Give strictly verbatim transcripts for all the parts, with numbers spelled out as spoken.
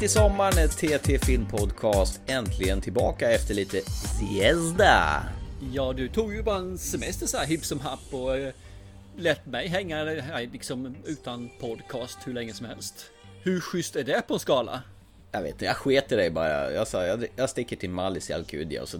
mitt i sommaren är T T Film Podcast äntligen tillbaka efter lite siesta. Ja, du tog ju bara en semester så här hipp som happ och eh, lät mig hänga här liksom utan podcast hur länge som helst. Hur schysst är det på en skala? Jag vet inte, jag sket i dig bara. Jag sa, jag, jag sticker till Mallis i Alcudia och så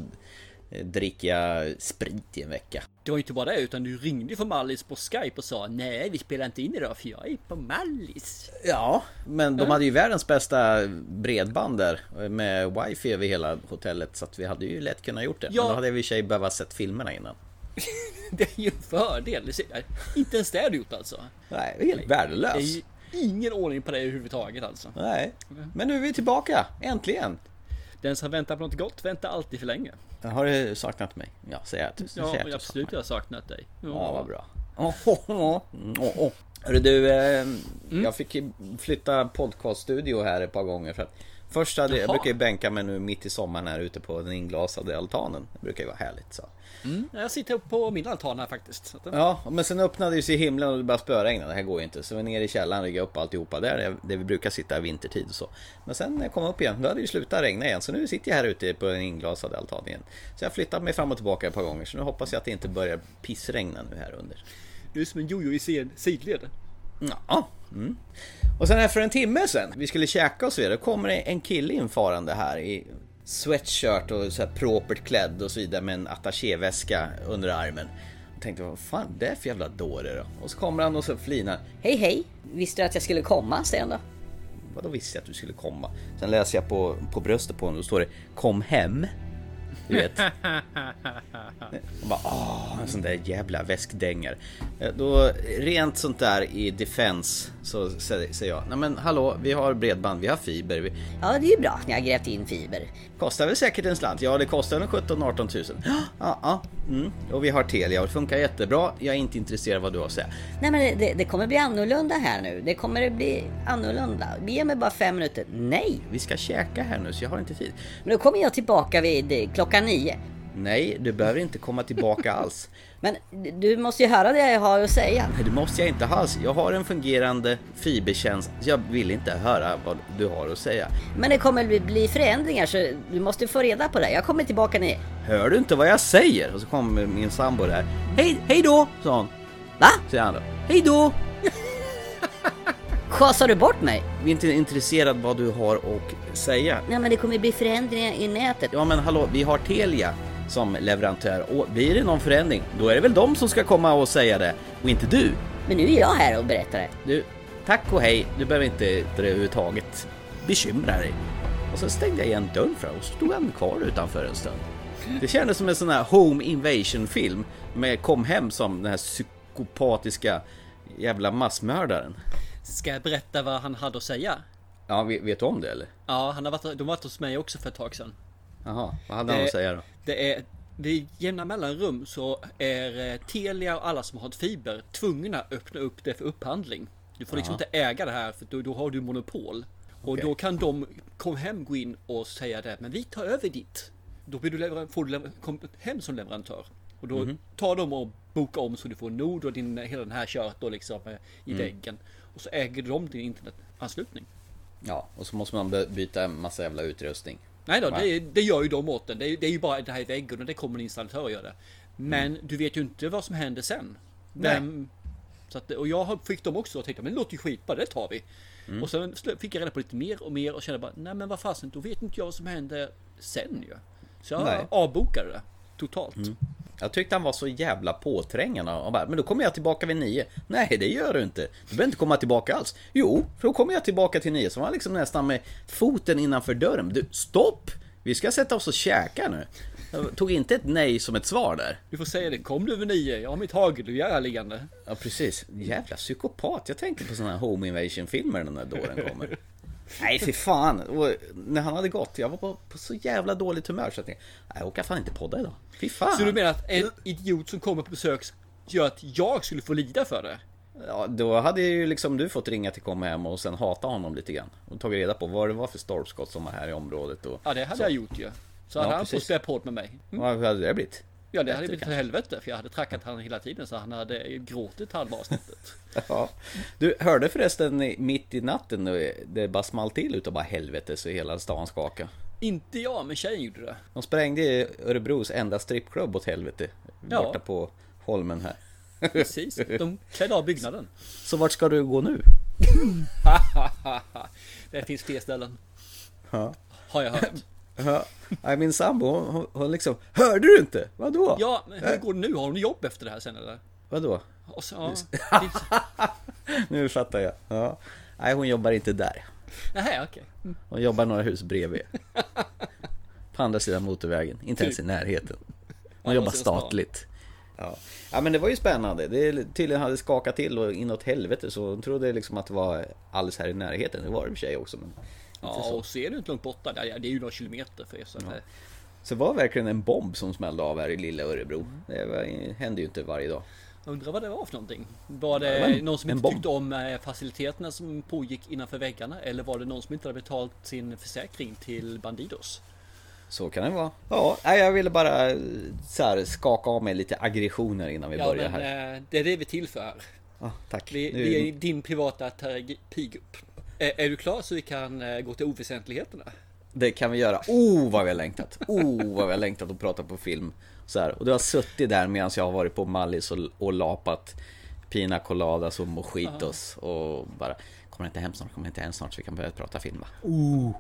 dricker jag sprit i en vecka. Det var ju inte bara det, utan du ringde för Mallis på Skype och sa nej, vi spelar inte in idag för jag är på Mallis. Ja, men de hade ju världens bästa bredband där med wifi över hela hotellet, så att vi hade ju lätt kunnat gjort det. Ja. Men då hade vi i sig behövt sett filmerna innan. Det är ju en fördel. Inte ens det hade gjort alltså. Nej, det är helt värdelöst. Ingen ordning på det överhuvudtaget alltså. Nej, men nu är vi tillbaka, äntligen. Den som väntar på något gott väntar alltid för länge. Har du saknat mig? Ja, säger jag. Tusen, ja, jag absolut, jag har saknat dig. Ja, ja, vad bra. Oh, oh, oh, oh. Hörru du, eh, mm. jag fick flytta podcaststudio här ett par gånger. För att först hade, jag brukar ju bänka mig nu mitt i sommaren här ute på den inglasade altanen. Det brukar ju vara härligt så. Mm. Jag sitter på min altan här faktiskt. Ja, men sen öppnade ju sig himlen och det bara spöregnade. Det här går ju inte. Så vi ner i källaren, riggade upp alltihopa där, där vi brukar sitta i vintertid och så. Men sen när jag kom upp igen, då hade det ju slutat regna igen. Så nu sitter jag här ute på den inglasade altanen igen. Så jag flyttat mig fram och tillbaka ett par gånger. Så nu hoppas jag att det inte börjar pissregna nu här under. Du är som en jojo i sidled. Ja. Mm. Och sen här för en timme sen, vi skulle käka och så vidare, kommer det en kille infarande här i sweatshirt och så här propert klädd och så vidare med en attachéväska under armen. Jag tänkte, vad fan det är för jävla dåre då? Och så kommer han och så flinar. Hej hej, visste du att jag skulle komma sen då? Vadå visste jag att du skulle komma? Sen läser jag på, på bröstet på honom och då står det, kom hem. Du vet. Och bara, åh, en sån där jävla väskdänger. Då rent sånt där i defense så säger jag, nej men hallå, vi har bredband, vi har fiber. Vi... Ja, det är ju bra att ni har grävt in fiber. Kostar väl säkert en slant. Ja, det kostar en sjutton arton tusen. Ja, ja. Mm. Och vi har Telia och det funkar jättebra. Jag är inte intresserad av vad du har att säga. Nej men det, det kommer bli annorlunda här nu. Det kommer att bli annorlunda. Ge mig bara fem minuter. Nej, vi ska käka här nu så jag har inte tid. Men då kommer jag tillbaka vid klockan nio. Nej, du behöver inte komma tillbaka alls. Men du måste ju höra det jag har att säga. Nej, det måste jag inte alls. Jag har en fungerande fibertjänst. Jag vill inte höra vad du har att säga. Men det kommer bli förändringar så du måste få reda på det. Jag kommer tillbaka nio. Hör du inte vad jag säger? Och så kommer min sambo där. Hej, hej då, sa hon. Va? Säger han då. Hej då. Kasar du bort mig? Vi är inte intresserade av vad du har att säga. Nej, men det kommer bli förändringar i nätet. Ja, men hallå, vi har Telia som leverantör. Och blir det någon förändring, då är det väl de som ska komma och säga det. Och inte du. Men nu är jag här och berättar det. Du, tack och hej. Du behöver inte överhuvudtaget bekymra dig. Och så stängde jag igen dörren fram och stod han kvar utanför en stund. Det kändes som en sån här home invasion-film med kom hem som den här psykopatiska jävla massmördaren. Ska jag berätta vad han hade att säga? Ja, vet du om det eller? Ja, han har varit, de har varit hos mig också för ett tag sedan. Jaha, vad hade det, han att säga då? Det är, vid jämna mellanrum så är Telia och alla som har ett fiber tvungna att öppna upp det för upphandling. Du får, aha, liksom inte äga det här för då, då har du monopol. Och okay, då kan de kom hem gå in och säga det, men vi tar över ditt. Då blir du lever- får du lever- kom hem som leverantör. Och då mm-hmm. tar de och bokar om så du får nod och din, hela den här kört och liksom i väggen. Mm. Och så äger de din internetanslutning. Ja, och så måste man byta en massa jävla utrustning. Nej då, det, det gör ju de åt den. Det är, det är ju bara det här i väggen och det kommer en installatör att göra. Men mm. du vet ju inte vad som händer sen. Nej. Men, så att, och jag fick dem också och tänkte, men det låter ju skitbara, det tar vi. Mm. Och sen fick jag reda på lite mer och mer och kände bara, nej men vad fasen, då vet inte jag vad som händer sen ju. Så jag nej. avbokade det totalt. Mm. Jag tyckte han var så jävla påträngande. Och bara, men då kommer jag tillbaka vid nio. Nej, det gör du inte. Du behöver inte komma tillbaka alls. Jo, för då kommer jag tillbaka till nio. Så var liksom nästan med foten innanför dörren. Du, stopp! Vi ska sätta oss och käka nu. Jag tog inte ett nej som ett svar där. Du får säga det. Kom du vid nio? Jag har mitt hagelgevär här liggande. Ja, precis. Jävla psykopat. Jag tänker på sådana här home invasion-filmer när den dåren kommer. Nej, för fan. Och när han hade gått, jag var på, på så jävla dåligt humör så att jag, nej, jag kan fan inte podda idag. Fy fan. Så du menar att en idiot som kommer på besök gör att jag skulle få lida för det? Ja, då hade ju liksom du fått ringa till komma hem och sen hata honom lite grann. Och tagit reda på vad det var för stormskott som var här i området. Och, ja, det hade så. jag gjort ju. Så hade ja, han precis. fått spela podd med mig. Mm. Vad hade det blivit? Ja, det hade blivit för helvete, för jag hade trackat han hela tiden så han hade gråtit halva avsnittet. Ja. Du hörde förresten mitt i natten nu, det bara small till utav bara helvete så hela stan skakade. Inte jag, men tjejen gjorde det. De sprängde Örebros enda strippklubb åt helvete, ja. Borta på Holmen här. Precis, de klädde av byggnaden. Så vart ska du gå nu? Det finns fler ställen. Ja. Har jag hört. Ja, min sambo, hon, hon liksom, hörde du inte? Vadå? Ja, men hur går det nu? Har hon jobb efter det här sen eller? Vadå? Och så, ja. Nu fattar jag. Ja. Nej, hon jobbar inte där. Nej, okej. Okay. Hon jobbar några hus bredvid. På andra sidan motorvägen, inte ens i närheten. Hon jobbar statligt. Ja. Ja, men det var ju spännande. Det tydligen hade skakat till och inåt helvete, så hon trodde liksom att det var alldeles här i närheten. Det var det för sig också, men ja, och ser du inte långt borta, det är ju några kilometer för er, så, ja. Så var det verkligen en bomb som smällde av här i lilla Örebro. Det var, hände ju inte varje dag. Jag undrar vad det var för någonting. Var det, ja, men någon som inte bomb. Tyckte om faciliteterna som pågick innanför väggarna? Eller var det någon som inte hade betalt sin försäkring till Bandidos? Så kan det vara. Ja, jag ville bara så här, skaka av mig lite aggressioner innan vi ja, börjar men, här. Det är det vi till för här. Ah, tack. Det, nu... det är din privata terapigrupp. Är du klar så vi kan gå till oväsentligheterna? Det kan vi göra. Oh, vad vi har längtat. Oh, vad vi har längtat att prata på film. Så här. Och du har suttit där medan jag har varit på Mallis och, och lapat pina coladas och mojitos. Aha. Och bara, kommer inte hem snart, kommer inte hem snart så vi kan börja prata film, va? Oh, oh, oh.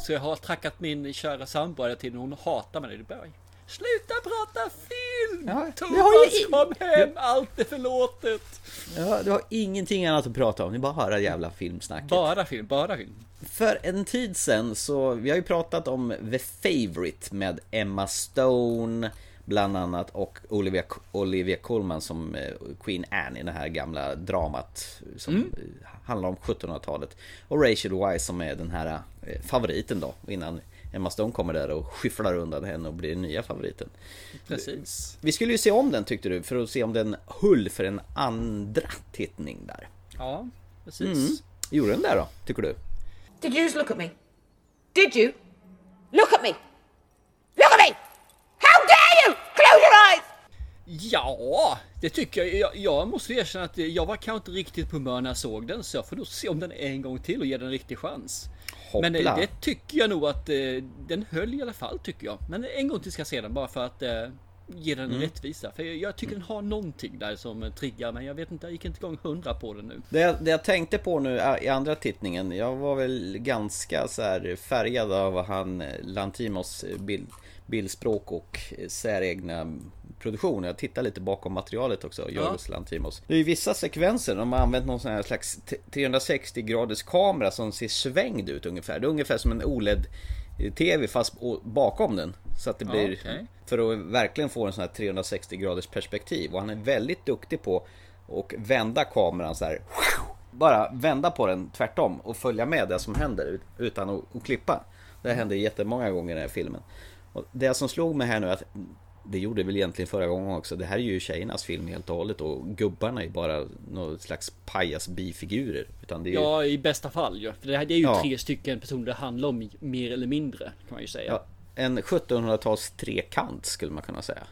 Så jag har trackat min kära sambo till när hon hatar mig i Berg. Sluta prata film! Ja, Thomas, in... kom hem, ja. Allt är förlåtet. Ja, du har ingenting annat att prata om, ni bara hör det jävla filmsnacket. Bara film, bara film. För en tid sen så, vi har ju pratat om The Favorite med Emma Stone bland annat och Olivia, Olivia Colman som Queen Anne i det här gamla dramat som mm. handlar om sjuttonhundratalet. Och Rachel Weisz som är den här favoriten då innan Emma Stone kommer där och skyfflar undan henne och blir den nya favoriten. Precis. Vi skulle ju se om den, tyckte du, för att se om den höll för en andra tittning där. Ja, precis. Mm. Gjorde den där då, tycker du? Did you just look at me? Did you? Look at me! Look at me! How dare you! Close your eyes! Ja, det tycker jag. jag. Jag måste erkänna att jag var kanske inte riktigt på humör när jag såg den, så jag får då se om den en gång till och ge den en riktig chans. Hoppla. Men det tycker jag nog att eh, den höll i alla fall, tycker jag. Men en gång till ska jag se den bara för att eh, ge den mm. rättvisa. För jag, jag tycker mm. den har någonting där som triggar, men jag vet inte, jag gick inte igång hundra på den nu. Det jag, det jag tänkte på nu i andra tittningen, jag var väl ganska så här färgad av han Lantimos bild, bildspråk och säregna produktion. Jag tittar lite bakom materialet också, Jorgos Lanthimos. Det är ju vissa sekvenser, de har använt någon sån här slags trehundrasextio-graders kamera som ser svängd ut ungefär. Det är ungefär som en O L E D-tv fast bakom den. Så att det blir, ja, okay. För att verkligen få en sån här trehundrasextio-graders perspektiv. Och han är väldigt duktig på att vända kameran så här. Bara vända på den tvärtom och följa med det som händer utan att klippa. Det händer jättemånga gånger i den här filmen. Och det som slog mig här nu är att det gjorde väl egentligen förra gången också. Det här är ju tjejernas film helt och hållet och gubbarna är bara någon slags pajasbifigurer. Utan det är ju... Ja, i bästa fall. Ja. För det, här, det är ju ja. tre stycken personer det handlar om mer eller mindre, kan man ju säga. Ja, en sjuttonhundratals trekant skulle man kunna säga.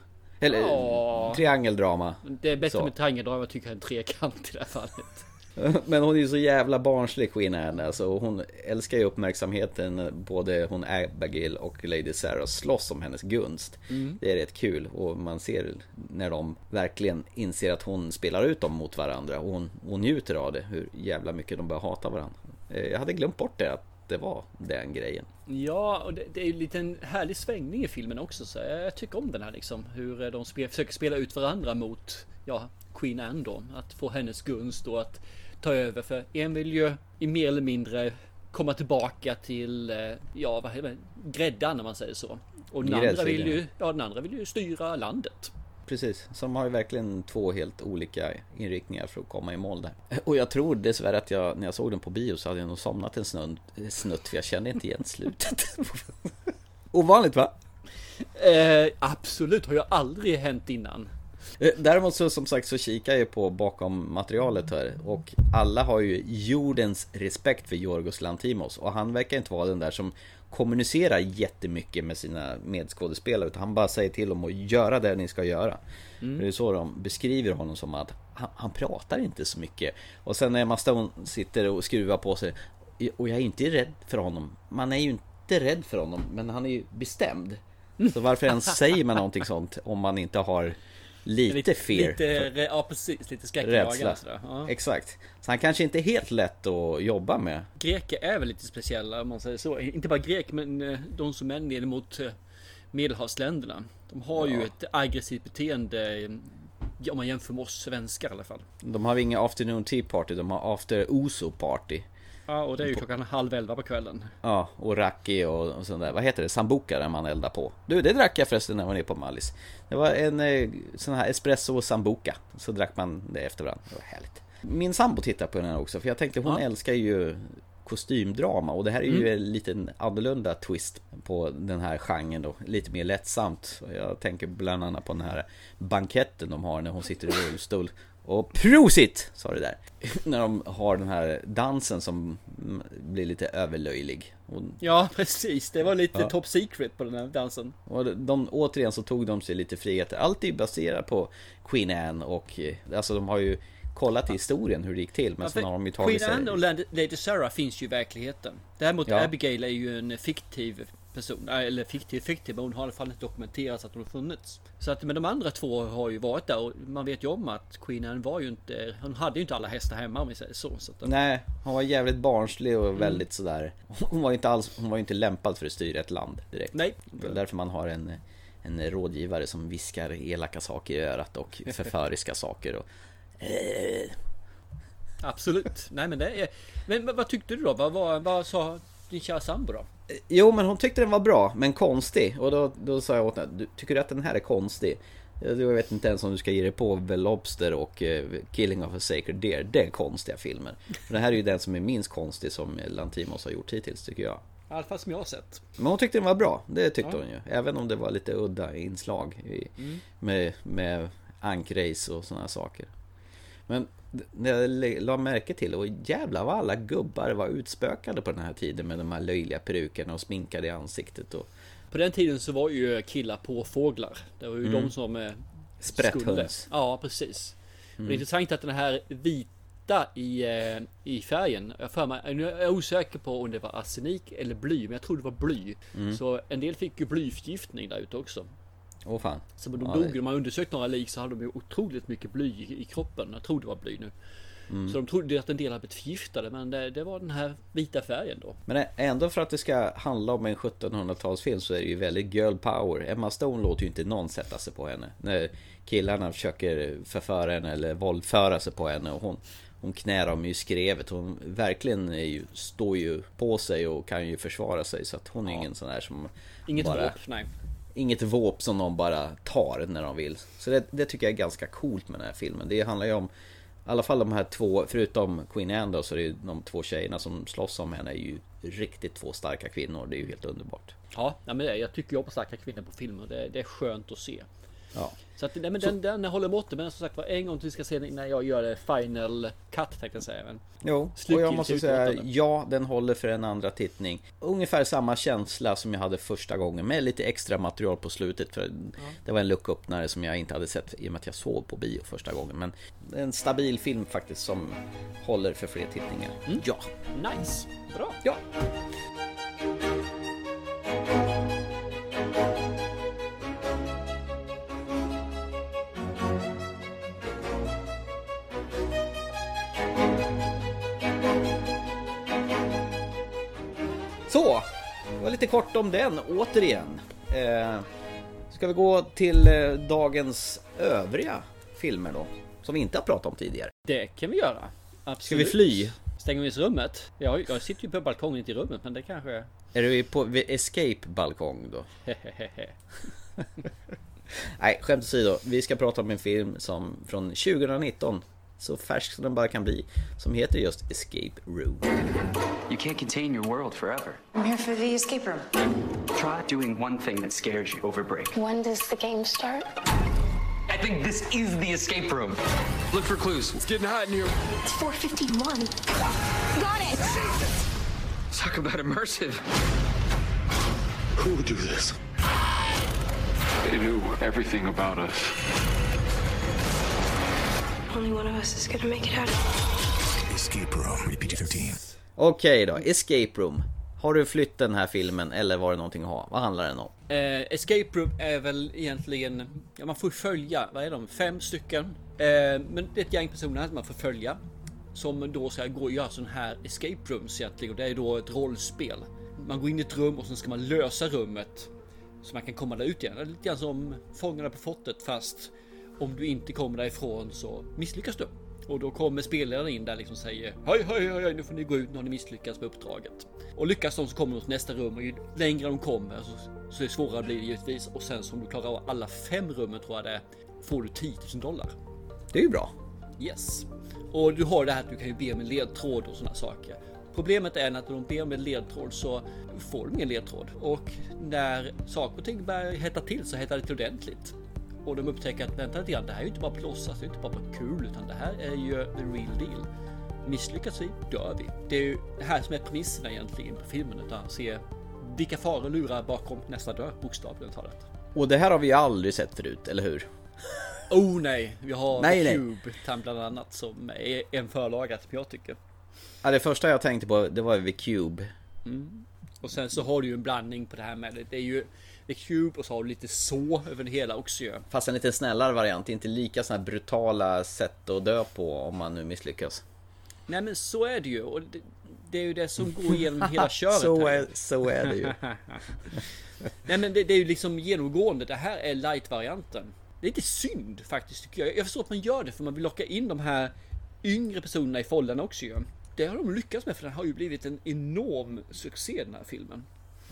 Eller ja. Triangeldrama. Det är bättre så. Med triangeldrama tycker jag än trekant i det här fallet. Men hon är ju så jävla barnslig Queen Anne, alltså hon älskar ju uppmärksamheten, både hon Abigail och Lady Sarah slåss om hennes gunst. Mm. Det är rätt kul och man ser när de verkligen inser att hon spelar ut dem mot varandra och hon, hon njuter av det, hur jävla mycket de börjar hata varandra. Jag hade glömt bort det att det var den grejen. Ja, och det, det är ju en liten härlig svängning i filmen också, så jag tycker om den här liksom, hur de spe, försöker spela ut varandra mot, ja, Queen Anne då, att få hennes gunst och att ta över, för en vill ju i mer eller mindre komma tillbaka till ja, vad heter det, gräddan när man säger så. Och den andra vill ju, ja, den andra vill ju styra landet. Precis, som har ju verkligen två helt olika inriktningar för att komma i mål där. Och jag tror dessvärre att jag, när jag såg den på bio så hade jag nog somnat en snutt, snutt för jag kände inte igen slutet. Ovanligt, va? Eh, absolut, har ju aldrig hänt innan. Däremot så som sagt så kikar jag på bakom materialet här och alla har ju jordens respekt för Yorgos Lanthimos och han verkar inte vara den där som kommunicera jättemycket med sina medskådespelare, utan han bara säger till dem att göra det ni ska göra. Mm. Det är så de beskriver honom, som att han, han pratar inte så mycket. Och sen när Emma Stone sitter och skruvar på sig, och jag är inte rädd för honom. Man är ju inte rädd för honom, men han är ju bestämd. Så varför ens säger man någonting sånt om man inte har lite, lite fear? Lite, ja, precis. Lite skräckjagande. Ja. Exakt. Så han kanske inte är helt lätt att jobba med. Greker är väl lite speciella, om man säger så. Inte bara grek, men de som är nere mot medelhavsländerna. De har ja. ju ett aggressivt beteende, om man jämför med oss svenskar i alla fall. De har inga afternoon tea party, de har after oso party. Ja, och det är ju klockan halv elva på kvällen. Ja, och raki och, och sånt där. Vad heter det? Sambuca, där man eldar på. Du, det drack jag förresten när man är på Mallis. Det var en eh, sån här espresso och sambuca. Så drack man det efter varandra. Det var härligt. Min sambo tittar på den här också, för jag tänkte, hon ja. älskar ju kostymdrama. Och det här är ju mm. en liten annorlunda twist på den här genren då. Lite mer lättsamt. Jag tänker bland annat på den här banketten de har när hon sitter i rullstol. Och prosit, sa det där. När de har den här dansen som blir lite överlöjlig. Och... Ja, precis. Det var lite ja. top secret på den här dansen. Och de, återigen så tog de sig lite friheter. Allt är baserat på Queen Anne. Och, alltså, de har ju kollat i historien hur det gick till. Men ja, sen har de ju tagit Queen Anne sig... och Lady Sarah finns ju i verkligheten. Däremot ja. Abigail är ju en fiktiv person. Eller fiktiv, fiktiv. Men hon har i alla fall inte dokumenterats att hon har funnits. Så att, men de andra två har ju varit där. Och man vet ju om att Queen Anne var ju inte... Hon hade ju inte alla hästar hemma, om vi säger så. så att, Nej, hon var jävligt barnslig och väldigt mm. sådär... Hon var ju inte alls, hon var inte lämpad för att styra ett land direkt. Nej. Det är därför man har en, en rådgivare som viskar elaka saker i örat och förföriska saker. Och... Absolut. Nej, men, det är... men vad tyckte du då? Vad, vad, vad sa din kära sambo då? Jo, men hon tyckte den var bra, men konstig. Och då, då sa jag åt henne, du, tycker du att den här är konstig? Jag vet inte ens om du ska ge dig på The Lobster och uh, Killing of a Sacred Deer. Det är konstiga filmer. Den här är ju den som är minst konstig som Lanthimos har gjort hittills, tycker jag. I alla fall som jag har sett. Men hon tyckte den var bra, det tyckte ja. hon ju. Även om det var lite udda inslag i, mm. med, med ankrace och sådana saker. Men jag la märke till, och jävlar vad alla gubbar var utspökade på den här tiden med de här löjliga perukerna och sminkade i ansiktet. Och... På den tiden så var ju killar på fåglar. Det var ju mm. de som eh, skulle. Ja, precis. Mm. Det är intressant att den här vita i, eh, i färgen, jag, för mig, jag är osäker på om det var arsenik eller bly, men jag tror det var bly. Mm. Så en del fick ju blyförgiftning där ute också. Åh fan. Så de dog, ja, när man undersökt några lik så hade de ju otroligt mycket bly i kroppen. Jag tror det var bly nu. Mm. Så de trodde att en del hade blivit förgiftade, men det, det var den här vita färgen då. Men ändå, för att det ska handla om en sjuttonhundratalsfilm, så är det ju väldigt girl power. Emma Stone låter ju inte någon sätta sig på henne. När killarna försöker förföra henne eller våldföra sig på henne, och hon, hon knärar om ju skrevet. Hon verkligen är ju, står ju på sig och kan ju försvara sig. Så att hon är ja. ingen sån här som inget bara... Inget nej. Inget våp som de bara tar när de vill. Så det, det tycker jag är ganska coolt med den här filmen. Det handlar ju om, i alla fall de här två, förutom Queen Anne då, så är det ju de två tjejerna som slåss om henne är ju riktigt två starka kvinnor. Det är ju helt underbart. Ja, men det, jag tycker jag på starka kvinnor på filmer. Det, det är skönt att se. Ja. Så att, nej, men den, så... den håller emot det, men som sagt var, en gång till ska se när jag gör det final cut, tänkte jag säga. Men... Jo, och jag måste säga, ja, den håller för en andra tittning. Ungefär samma känsla som jag hade första gången, med lite extra material på slutet, för ja. det var en lucköppnare som jag inte hade sett i och med att jag sov på bio första gången. Men det är en stabil film faktiskt som håller för fler tittningar. Mm. Ja, nice, bra, ja. Så, det var lite kort om den återigen. Eh, ska vi gå till eh, dagens övriga filmer då, som vi inte har pratat om tidigare? Det kan vi göra, absolut. Ska vi fly? Stänger vi rummet? Ja, jag sitter ju på balkongen, inte i rummet, men det kanske... Är du på escape-balkong då? Nej, skämt åsido. Vi ska prata om en film som från tjugonitton, så färsk som den bara kan bli, som heter just Escape Room. You can't contain your world forever. I'm here for the escape room. Try doing one thing that scares you over break. When does the game start? I think this is the escape room. Look for clues. It's getting hot in here. It's four fifty-one. Got it. Talk about immersive. Who would do this? They knew everything about us. Only one of us is gonna make it out. Escape Room, repeat fifteen. Okej då, Escape Room. Har du flytt den här filmen eller var det någonting att ha? Vad handlar den om? Eh, Escape Room är väl egentligen... Ja, man får följa, vad är de? Fem stycken. Eh, men det är ett gäng personer här som man får följa. Som då ska gå och göra sån här Escape Rooms egentligen. Det är då ett rollspel. Man går in i ett rum och sen ska man lösa rummet. Så man kan komma där ut igen. Det är lite grann som Fångarna på fortet, fast om du inte kommer därifrån så misslyckas du. Och då kommer spelaren in där liksom och säger hej, hej, hej, nu får ni gå ut, nu har ni misslyckats med uppdraget. Och lyckas de så kommer de till nästa rum, och ju längre de kommer så, så är det svårare blir det givetvis. Och sen som du klarar av alla fem rummen tror jag det får du tio tusen dollar. Det är ju bra. Yes. Och du har det här att du kan ju be med ledtråd och sådana saker. Problemet är att när de ber med ledtråd så får de ingen ledtråd. Och när saker och ting börjar hetta till så hettar det till ordentligt. Och de upptäcker att vänta lite grann, det här är ju inte bara plåsas, det är inte bara kul, utan det här är ju the real deal. Misslyckas vi, dör vi. Det är ju det här som är premisserna egentligen på filmen, utan se vilka faror lurar bakom nästa dörr, bokstavligen talat. Och det här har vi aldrig sett förut, eller hur? Oh nej, vi har nej, The Cube bland annat som är en förlaga som jag tycker. Ja, det första jag tänkte på det var The Cube. Mm. Och sen så har du ju en blandning på det här med, det är ju The Cube och så har du lite så över det hela också. Fast en lite snällare variant, inte lika sådana här brutala sätt att dö på om man nu misslyckas. Nej men så är det ju, och det, det är ju det som går igenom hela köret. så, är, så är det ju. Nej men det, det är ju liksom genomgående, det här är light-varianten. Det är lite synd faktiskt tycker jag. Jag förstår att man gör det för man vill locka in de här yngre personerna i follan också ju. Det har de lyckats med för den har ju blivit en enorm succé den här filmen.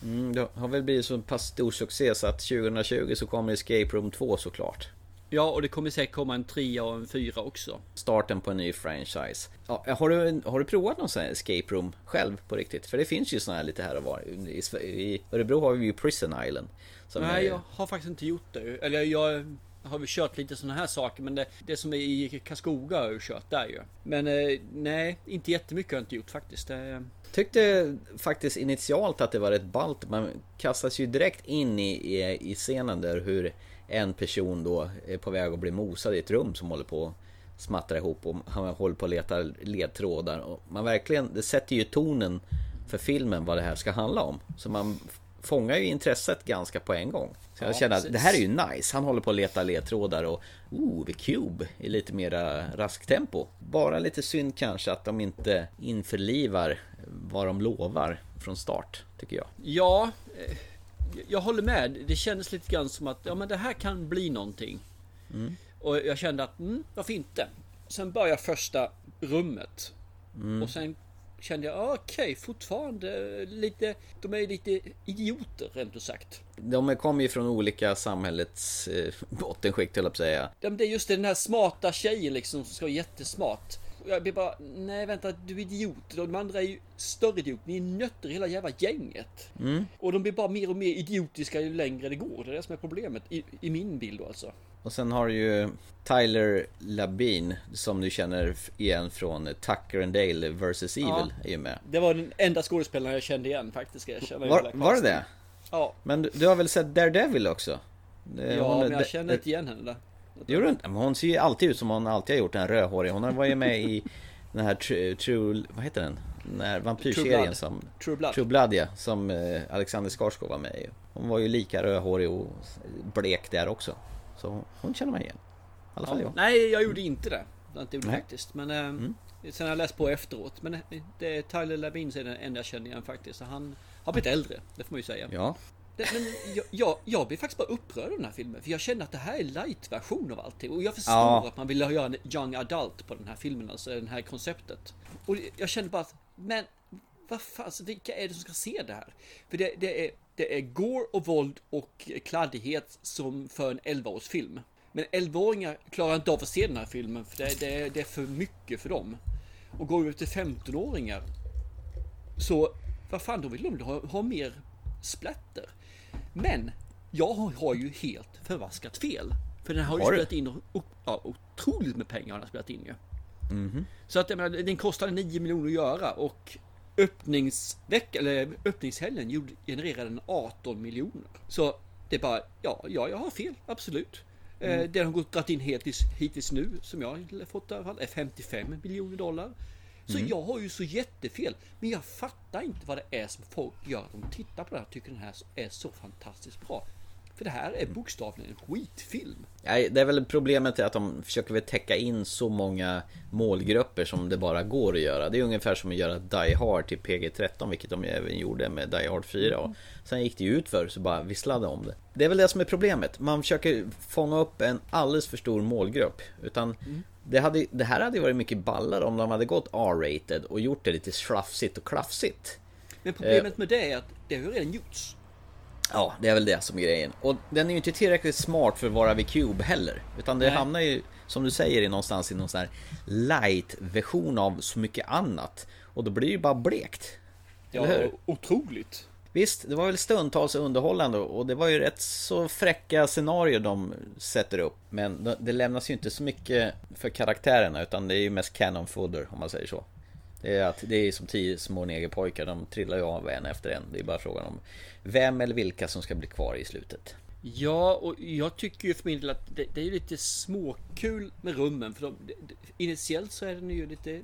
Mm, det har väl blivit så en pass stor succé så att tjugohundratjugo så kommer Escape Room två såklart. Ja, och det kommer säkert komma en trea och en fyra också. Starten på en ny franchise. Ja, har, du, har du provat någon sån här Escape Room själv på riktigt? För det finns ju såna här lite här och var. I, i Örebro har vi ju Prison Island. Som Nej, är... jag har faktiskt inte gjort det. Eller jag... har vi kört lite sådana här saker, men det, det som är i Karlskoga har vi kört där ju. Men eh, nej, inte jättemycket har jag inte gjort faktiskt. Det... Tyckte faktiskt initialt att det var rätt ballt. Man kastas ju direkt in i, i, i scenen där hur en person då är på väg att bli mosad i ett rum som håller på att smattra ihop och han håller på att leta ledtrådar. Och man verkligen, det sätter ju tonen för filmen vad det här ska handla om. Så man... fångar ju intresset ganska på en gång. Så jag ja, känner att det här är ju nice. Han håller på att leta ledtrådar och oh, The Cube är lite mera rask tempo. Bara lite synd kanske att de inte införlivar vad de lovar från start, tycker jag. Ja, jag håller med. Det kändes lite grann som att ja, men det här kan bli någonting. Mm. Och jag kände att, mm, varför inte? Sen börjar första rummet. Mm. Och sen kände jag, okej, okay, fortfarande lite, de är lite idioter rent och sagt. De kommer ju från olika samhällets eh, bottenskikt, höll jag på att säga. Det är just den här smarta tjejen liksom som ska vara jättesmart. Jag blir bara, nej vänta, du är idiot. De andra är ju större idiot. Ni är nötter hela jävla gänget. Mm. Och de blir bara mer och mer idiotiska ju längre det går. Det är det som är problemet, i, i min bild då alltså. Och sen har du ju Tyler Labine som du känner igen från Tucker and Dale versus. Ja, Evil är ju med. Det var den enda skådespelaren jag kände igen faktiskt. Jag kände var, var det det? Ja. Men du, du har väl sett Daredevil också? Det, ja, hon, men jag det, känner inte igen henne där. Gjorde hon inte? Men hon ser ju alltid ut som hon alltid har gjort, den här rödhåriga. Hon var ju med i den här True... Tru, vad heter den? Den här vampyrserien True som... True Blood. True Blood, ja. Som Alexander Skarsgård var med i. Hon var ju lika rödhårig och blek där också. Så hon känner mig igen. I alla fall ja. jag. Nej, jag gjorde inte det. Inte gjorde faktiskt. Men eh, mm. sen har jag läst på efteråt. Men det är Tyler Labine är den enda jag känner igen faktiskt. Så han har blivit äldre, det får man ju säga. Ja. Det, men jag, jag, jag blir faktiskt bara upprörd av den här filmen. För jag känner att det här är light-version av allting. Och jag förstår ja. att man ville göra en young adult på den här filmen. Alltså det här konceptet. Och jag känner bara att, men vad fan, alltså, vilka är det som ska se det här? För det, det är... Det är gore och våld och kladdighet som för en elvaårsfilm. Men elvaåringar klarar inte av att se den här filmen för det, det, det är för mycket för dem. Och går ut till femtonåringar så vad fan, då vill de ha, ha mer splatter. Men jag har, har ju helt förvaskat fel. För den har, har ju spelat in och, och, ja, otroligt med pengar har den spelat in ju. Mm-hmm. Så att jag menar, den kostade nio miljoner att göra och öppningsveck, eller öppningshelgen gjorde, genererade den arton miljoner. Så det är bara, ja, ja jag har fel, absolut. Mm. Det har gått dratt in hittills, hittills nu, som jag har fått i alla fall, är femtiofem miljoner dollar. Så mm. jag har ju så jättefel. Men jag fattar inte vad det är som folk gör att de tittar på det här och tycker den här är så fantastiskt bra. För det här är bokstavligen en skitfilm. Ja, det är väl problemet att de försöker väl täcka in så många målgrupper som det bara går att göra. Det är ungefär som att göra Die Hard till P G tretton, vilket de även gjorde med Die Hard fyra. Och sen gick det ut för så bara visslade om det. Det är väl det som är problemet. Man försöker fånga upp en alldeles för stor målgrupp. Utan mm. det, hade, det här hade varit mycket ballare om de hade gått R-rated och gjort det lite slafsigt och klaffsigt. Men problemet med det är att det har ju redan gjorts. Ja, det är väl det som är grejen. Och den är ju inte tillräckligt smart för att vara The Cube heller. Utan det Nej. hamnar ju, som du säger, någonstans i någon sån här light-version av så mycket annat. Och då blir det ju bara blekt. Ja, otroligt. Visst, det var väl stundtals underhållande. Och det var ju rätt så fräcka scenarier de sätter upp. Men det lämnas ju inte så mycket för karaktärerna. Utan det är ju mest cannon fodder, om man säger så. Det är, att, det är som tio små negerpojkar, de trillar ju av en efter en. Det är bara frågan om vem eller vilka som ska bli kvar i slutet. Ja, och jag tycker ju för min del att det, det är lite småkul med rummen. För de, de, initiellt så är den ju lite,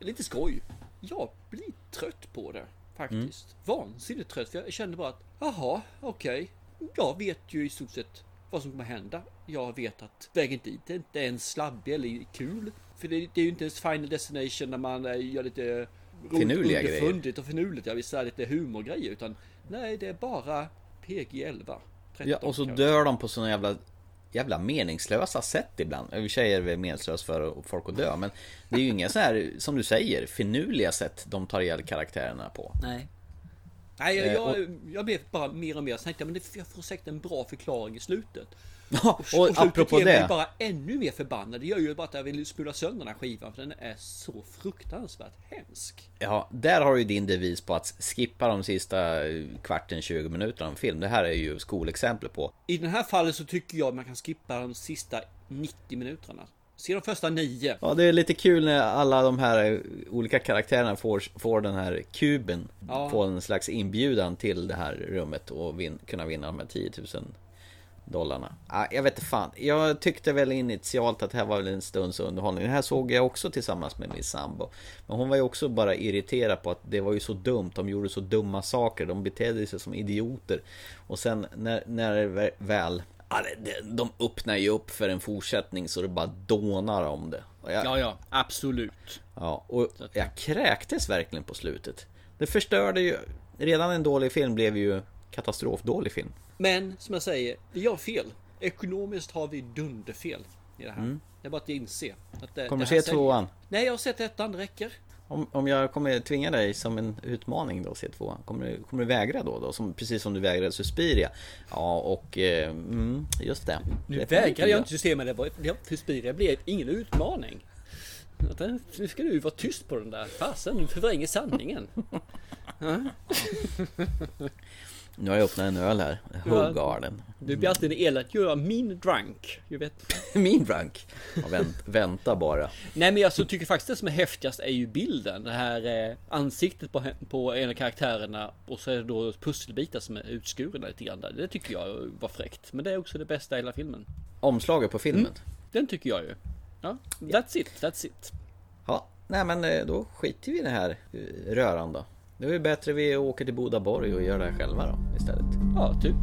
lite skoj. Jag blir trött på det faktiskt. Mm. Vansinnigt trött, för jag kände bara att jaha, okej. Okay. Jag vet ju i stort sett vad som kommer hända. Jag vet att vägen dit inte är en slabbig eller kul. För det, det är ju inte ens Final Destination när man gör lite finurliga grejer och finurligt, jag vill säga lite humorgrejer, utan nej, det är bara P G elva. Ja, och så kanske dör de på såna jävla jävla meningslösa sätt ibland. I och för sig är det meningslöst för folk att dö, men det är ju inga så här, som du säger, finurliga sätt de tar ihjäl karaktärerna på. Nej. Nej, jag, jag, jag blev bara mer och mer säker, men det, jag får säkert en bra förklaring i slutet. Ja, och, och, och slutet apropå det är bara ännu mer förbannad. Det gör ju bara att jag vill spula sönder den här skivan, för den är så fruktansvärt hemsk. Ja, där har du din devis på att skippa de sista kvarten, tjugo minuter av en film. Det här är ju skolexempel på. I den här fallet så tycker jag att man kan skippa de sista nittio minuterna. Se de första nio. Ja, det är lite kul när alla de här olika karaktärerna får, får den här kuben. Ja. Får en slags inbjudan till det här rummet och vin, kunna vinna de här tio tusen dollarna. Ah, jag vet inte fan. Jag tyckte väl initialt att det här var väl en stunds underhållning. Det här såg jag också tillsammans med min sambo. Men hon var ju också bara irriterad på att det var ju så dumt. De gjorde så dumma saker. De betedde sig som idioter. Och sen när, när väl... de öppnar ju upp för en fortsättning så det bara donar om det. Jag, ja, ja, absolut. Ja, och jag kräktes verkligen på slutet. Det förstörde ju, redan en dålig film blev ju katastrofdålig film. Men, som jag säger, vi har fel. Ekonomiskt har vi dunderfel i det här. Mm. Det är bara att inse. Att det, kommer det du se tvåan? Säger... Nej, jag har sett ettan, det räcker. Om, om jag kommer tvinga dig som en utmaning då, C två, kommer du, kommer du vägra då? då? Som, precis som du vägrade Suspiria. Ja, och eh, mm, just det. Nu vägrar jag inte Suspiria, men det var, ja, Suspiria blev ingen utmaning. Nu ska du vara tyst på den där fasen, nu förvränger sanningen. Nu har jag öppnat en öl här, Hogarden. Du blir alltid elak, gör min drunk, jag vet. Min drunk? Ja, vänt, vänta bara. Nej, men jag så tycker faktiskt det som är häftigast är ju bilden. Det här eh, ansiktet på, på en av karaktärerna. Och så är det då pusselbitar som är utskurna lite grann där. Det tycker jag var fräckt. Men det är också det bästa i hela filmen. Omslaget på filmen? Mm, den tycker jag ju. Ja, that's it, that's it. Ja, nej men då skiter vi i det här röran då. Det är ju bättre vi åker till Bodaborg och gör det här själva då istället. Ja, typ.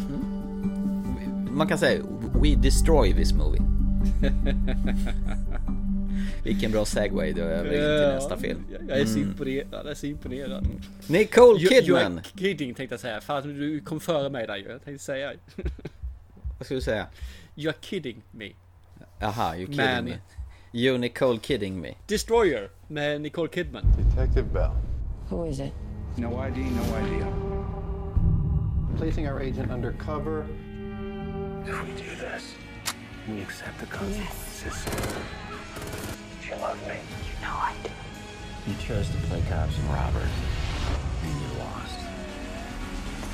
Mm. Man kan säga we destroy this movie. Vilken bra segway då över till nästa film. Mm. Jag är så imponerad, jag är så imponerad. Mm. Nicole Kidman. Kidding tänkte jag säga, fan du kom före mig där ju. Jag tänkte säga. Vad ska du säga? You're kidding me. Aha, you're kidding Man. me. You Nicole kidding me. Destroyer med Nicole Kidman. Detective Bell. Who is it? No I D, no idea. Placing our agent undercover. If we do this, we accept the consequences. Yes. You love me. You know I do. You chose to play cops and robbers, and you lost.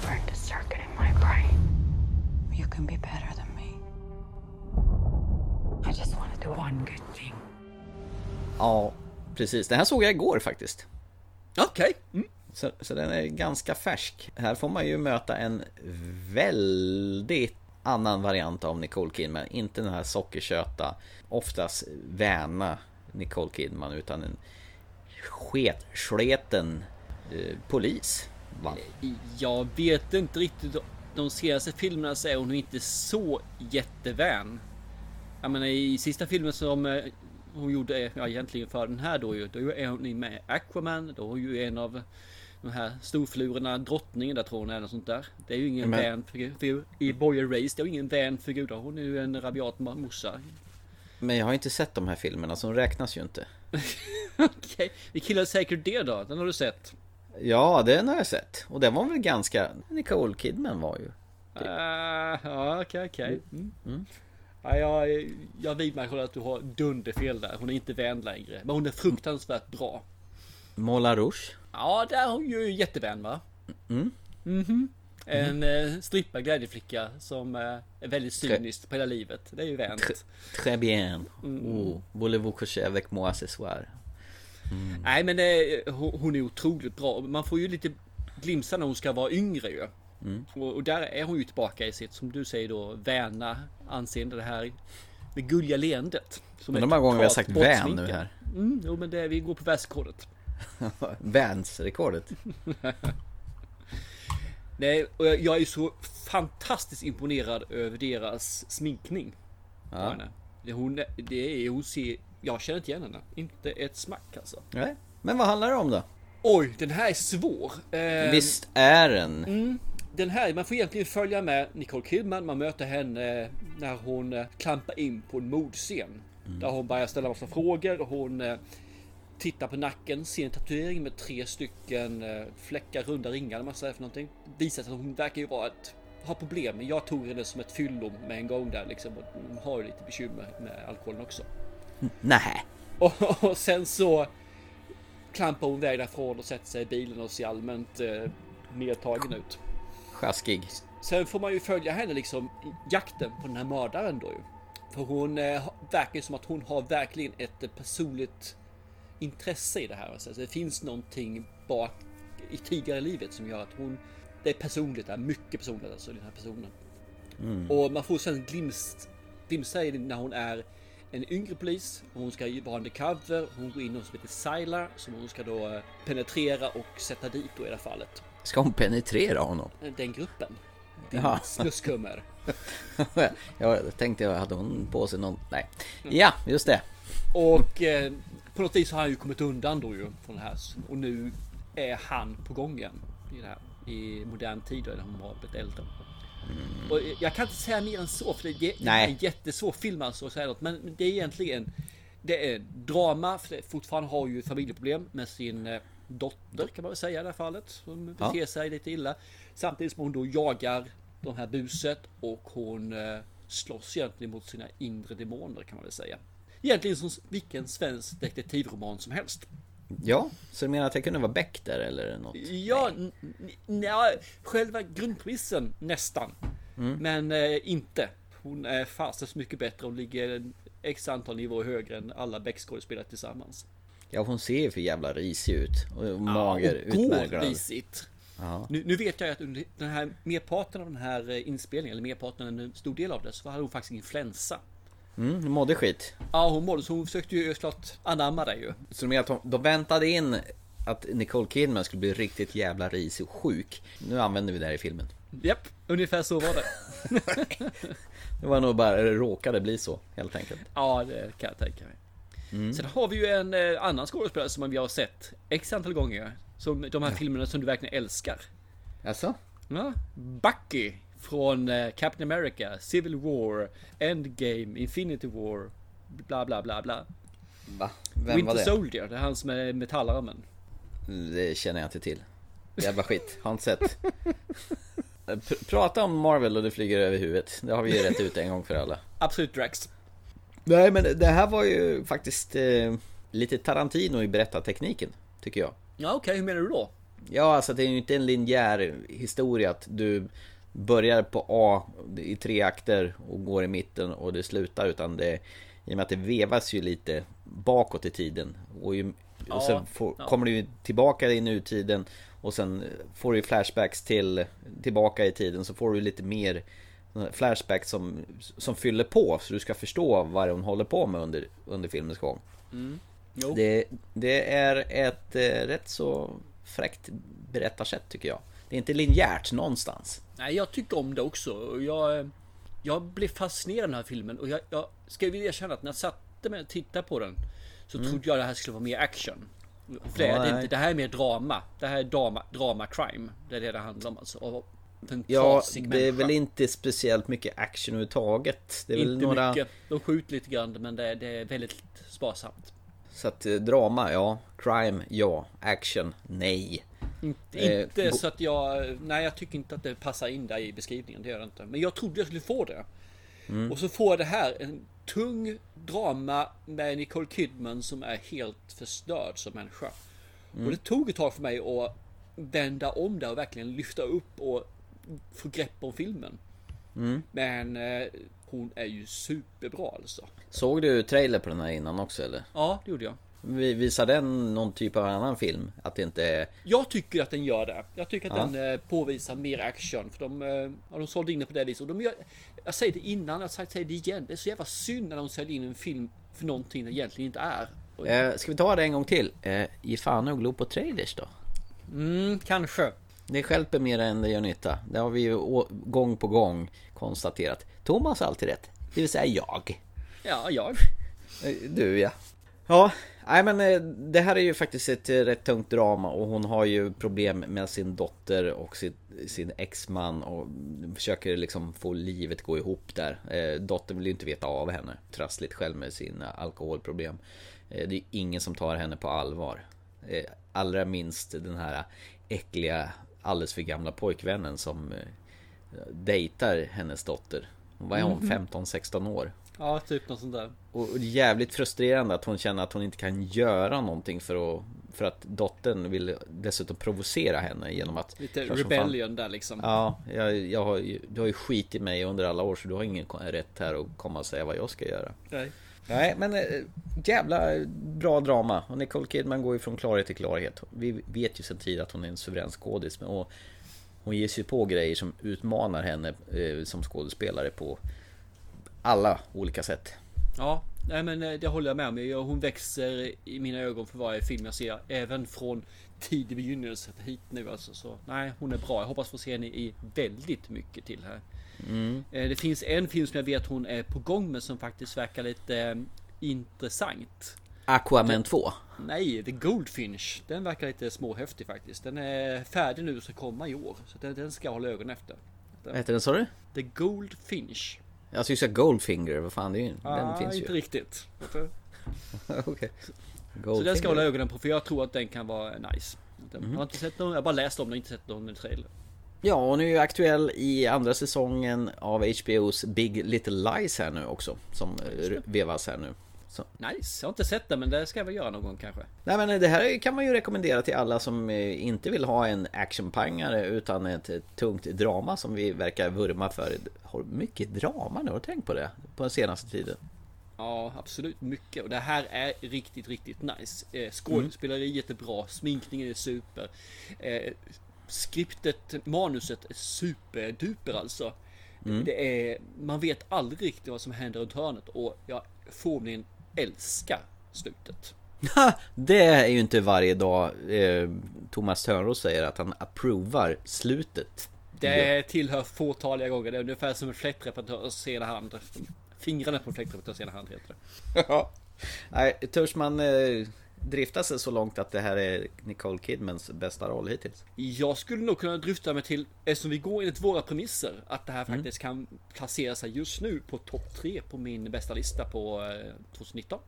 Burned a circuit in my brain. You can be better than me. I just want to do one good thing. Ja, precis. Den här såg jag igår faktiskt. Okej. Okay. Mm. Så, så den är ganska färsk. Här får man ju möta en väldigt annan variant av Nicole Kidman. Inte den här sockerköta, oftast väna Nicole Kidman, utan en sket, sketen eh, polis. Va? Jag vet inte riktigt. De senaste filmerna så är hon inte så jättevän. Jag menar, i sista filmen som hon gjorde, ja, egentligen för den här då, då är hon med Aquaman. Då är hon ju en av de här storflurorna, drottningen där, tror hon är något sånt där. Det är ju ingen men... vänfigur. I Boy Race, det är ju ingen vänfigur då. Hon är ju en rabiat morsa. Men jag har inte sett de här filmerna, så de räknas ju inte. Okej, okay. Vi killar säkert det då. Den har du sett. Ja, den har jag sett. Och den var väl ganska... Nicole Kidman var ju... Typ. Uh, ja, okej, okay, okej. Okay. Mm. Mm. Ja, jag jag vidmakthåller att du har dunderfel där. Hon är inte vän längre. Men hon är fruktansvärt bra. Moulin Rouge? Ja, där är hon ju jättevän, va? Mm. Mm-hmm. En mm. eh, strippa glädjeflicka som eh, är väldigt cynisk på hela livet. Det är ju vänt. Tr- très bien. Mm. Oh, voulez-vous coucher avec moi ce soir? Mm. Nej, men eh, hon är otroligt bra. Man får ju lite glimsa när hon ska vara yngre ju. Mm. Och, och där är hon ju tillbaka i sitt, som du säger då, väna anseende, det här, det gulliga leendet. Som men de här gången vi har sagt vän nu här. Mm, jo, men det, vi går på världsrekordet. Vänsrekordet. Nej, och jag, jag är ju så fantastiskt imponerad över deras sminkning. Ja. Hon, det är, hon ser, jag känner inte igen henne. Inte ett smack alltså. Nej. Men vad handlar det om då? Oj, den här är svår. Eh, Visst är den. Mm, den här, man får egentligen följa med Nicole Kidman. Man möter henne när hon klampar in på en mordscen. Mm. Där hon börjar ställa massa frågor. Hon eh, tittar på nacken, ser en tatuering med tre stycken eh, fläckar, runda ringar eller massa för någonting. Det visar sig att hon verkar ju vara ett, ha problem. Jag tog henne som ett fyllom med en gång där liksom. Hon har ju lite bekymmer med alkoholen också. Nej. Och, och sen så klampar hon väg därifrån och sätter sig i bilen och ser allmänt eh, medtagen ut. Sjaskig. Sen får man ju följa henne liksom i jakten på den här mördaren då ju. För hon eh, verkar som att hon har verkligen ett personligt intresse i det här. Alltså, det finns någonting bak i tidigare livet som gör att hon, det är personligt, det är mycket personligt alltså, den här personen. Mm. Och man får sen glimst, glimsa i när hon är en yngre polis, hon ska vara undercover, hon går in och som heter Sylar, som hon ska då penetrera och sätta dit då i det fallet. Ska hon penetrera honom? Den gruppen. Din ja. Snuskummer. Jag tänkte, jag hade hon på sig någon... Nej. Ja, just det. Och eh, på något vis har han ju kommit undan då ju från det här. Och nu är han på gången i det här, i modern tid då, när hon har blivit äldre. Mm. Och jag kan inte säga mer än så, för det är Nej. en jättesvår film alltså att säga något, men det är egentligen, det är drama, för det fortfarande har ju familjeproblem med sin dotter kan man väl säga i det här fallet, som ja. beter sig lite illa, samtidigt som hon då jagar de här buset och hon slåss egentligen mot sina inre demoner kan man väl säga. Egentligen som vilken svensk detektivroman som helst. Ja, så du menar att det kunde vara Beck där eller något? Ja, n- n- n- själva grundpremissen nästan. Mm. Men eh, inte. Hon är fastast mycket bättre och ligger x antal nivåer högre än alla Beck-skådespelare tillsammans. Ja, hon ser ju för jävla risig ut. Och ja, mager, utmärgrad. Ja, går risigt. Nu, nu vet jag att under den här merparten av den här inspelningen, eller merparten, en stor del av det, så hade hon faktiskt influensa. Mm, hon mådde skit. Ja, hon mådde, så hon försökte ju såklart anamma det ju. Så de, att hon, de väntade in att Nicole Kidman skulle bli riktigt jävla risig och sjuk. Nu använder vi det här i filmen. Japp, ungefär så var det. Det var nog bara, det råkade bli så, helt enkelt. Ja, det kan jag tänka mig. Mm. Sen har vi ju en eh, annan skådespelare som vi har sett x antal gånger. Som de här filmerna som du verkligen älskar. Jaså? Ja, Bucky. Från Captain America, Civil War, Endgame, Infinity War, bla bla bla bla. Va? Vem Winter var det? Soldier, det är han som är metallarmen. Det känner jag inte till. Jävla skit, har inte sett. Pr- Prata om Marvel och det flyger över huvudet. Det har vi ju rätt ut en gång för alla. Absolut Drax. Nej, men det här var ju faktiskt eh, lite Tarantino i berättartekniken, tycker jag. Ja, okej, okay. Hur menar du då? Ja, alltså det är ju inte en linjär historia att du börjar på A i tre akter och går i mitten och det slutar, utan det, i och med att det vevas ju lite bakåt i tiden och, ju, ja, och sen får, ja. kommer du ju tillbaka i nutiden och sen får du flashbacks till tillbaka i tiden, så får du lite mer flashbacks som, som fyller på, så du ska förstå vad hon håller på med under, under filmens gång. Mm. Det, det är ett eh, rätt så fräckt berättarsätt, tycker jag. Det är inte linjärt någonstans. Nej, jag tycker om det också. Jag, jag blev fascinerad av den här filmen. Och jag, jag ska vilja känna att när jag satte mig och tittade på den, så mm. trodde jag att det här skulle vara mer action. För ja, det, är inte, det här är mer drama. Det här är drama, drama crime. Det är det det handlar om, alltså. Ja, det är människa. Väl inte speciellt mycket action överhuvudtaget. Det är inte väl några... mycket. De skjuter lite grann, men det, det är väldigt sparsamt. Så att drama, ja. Crime, ja. Action, nej. Inte, inte eh, så att jag... Nej, jag tycker inte att det passar in där i beskrivningen. Det gör det inte. Men jag trodde jag skulle få det. Mm. Och så får jag det här. En tung drama med Nicole Kidman som är helt förstörd som människa. Mm. Och det tog ett tag för mig att vända om det och verkligen lyfta upp och få grepp om filmen. Mm. Men... Eh, hon är ju superbra, alltså. Såg du trailer på den här innan också, eller? Ja, det gjorde jag. Visar den någon typ av annan film? Att det inte är... Jag tycker att den gör det. Jag tycker att ja. den påvisar mer action. För de, ja, de sålde in det på det viset. Och de gör, jag säger det innan, jag säger det igen. Det är så jävla synd när de säljer in en film för någonting det egentligen inte är. Eh, ska vi ta det en gång till? Eh, ge fan och glo på trailers då? Mm, kanske. Det skälper mer än det gör nytta. Det har vi ju å- gång på gång konstaterat. Thomas har alltid rätt. Det vill säga jag. Ja, jag. Du, ja. Ja, nej, men det här är ju faktiskt ett rätt tungt drama. Och hon har ju problem med sin dotter och sin, sin exman. Och försöker liksom få livet gå ihop där. Eh, dottern vill ju inte veta av henne. Trassligt själv med sina alkoholproblem. Eh, det är ingen som tar henne på allvar. Eh, allra minst den här äckliga... alldeles för gamla pojkvännen som dejtar hennes dotter. Vad är hon? femton sexton år? Ja, typ något sånt där. Och jävligt frustrerande att hon känner att hon inte kan göra någonting för att, för att dottern vill dessutom provocera henne genom att... Lite rebellion fan, där liksom. Ja, jag, jag har ju, du har ju skit i mig under alla år, så du har ingen rätt här att komma och säga vad jag ska göra. Nej. Nej, men jävla bra drama. Och Nicole Kidman går ju från klarhet till klarhet. Vi vet ju sedan tid att hon är en suverän skådis, och hon ger sig på grejer som utmanar henne som skådespelare på alla olika sätt. Ja, nej, men det håller jag med om. Hon växer i mina ögon för varje film jag ser, även från tidig begynnelse hit nu, alltså. Så nej, hon är bra. Jag hoppas få se henne i väldigt mycket till här. Mm. Det finns en film som jag vet hon är på gång med som faktiskt verkar lite eh, intressant. Aquaman två? Nej, The Goldfinch. Den verkar lite småhäftig faktiskt. Den är färdig nu och ska komma i år. Så den, den ska jag hålla ögonen efter. Vad heter den, sa du? The Goldfinch. Jag tycker att Goldfinger, vad fan det är ju. Den ah, finns ju. Inte riktigt. Okay. Så den ska jag hålla ögonen på, för jag tror att den kan vara nice. Den, mm. Jag har inte sett någon, jag har bara läst om den och inte sett någon trailer. Ja, och nu är ju aktuell i andra säsongen av H B O:s Big Little Lies här nu också, som vevas här nu. Så. Nice, jag har inte sett det, men det ska jag väl göra någon gång kanske. Nej, men det här kan man ju rekommendera till alla som inte vill ha en actionpangare utan ett tungt drama som vi verkar vurma för. Har mycket drama nu, har du tänkt på det på den senaste tiden? Ja, absolut, mycket. Och det här är riktigt, riktigt nice. Skådespeleriet är bra, sminkningen är super. Skriptet, manuset är superduper, alltså. Mm. Det är, man vet aldrig riktigt vad som händer runt hörnet, och jag formligen älskar slutet. Det är ju inte varje dag eh, Thomas Törnros säger att han approvar slutet. Det tillhör fåtaliga gånger. Det är ungefär som en fläktreparatörens ena hand. Fingrarna på en fläktreparatörens ena hand heter det. Ja. Nej, törs man... Eh... driftar sig så långt att det här är Nicole Kidmans bästa roll hittills. Jag skulle nog kunna drifta mig till, eftersom vi går enligt våra premisser, att det här mm. faktiskt kan placera sig just nu på topp tre på min bästa lista på tjugonitton.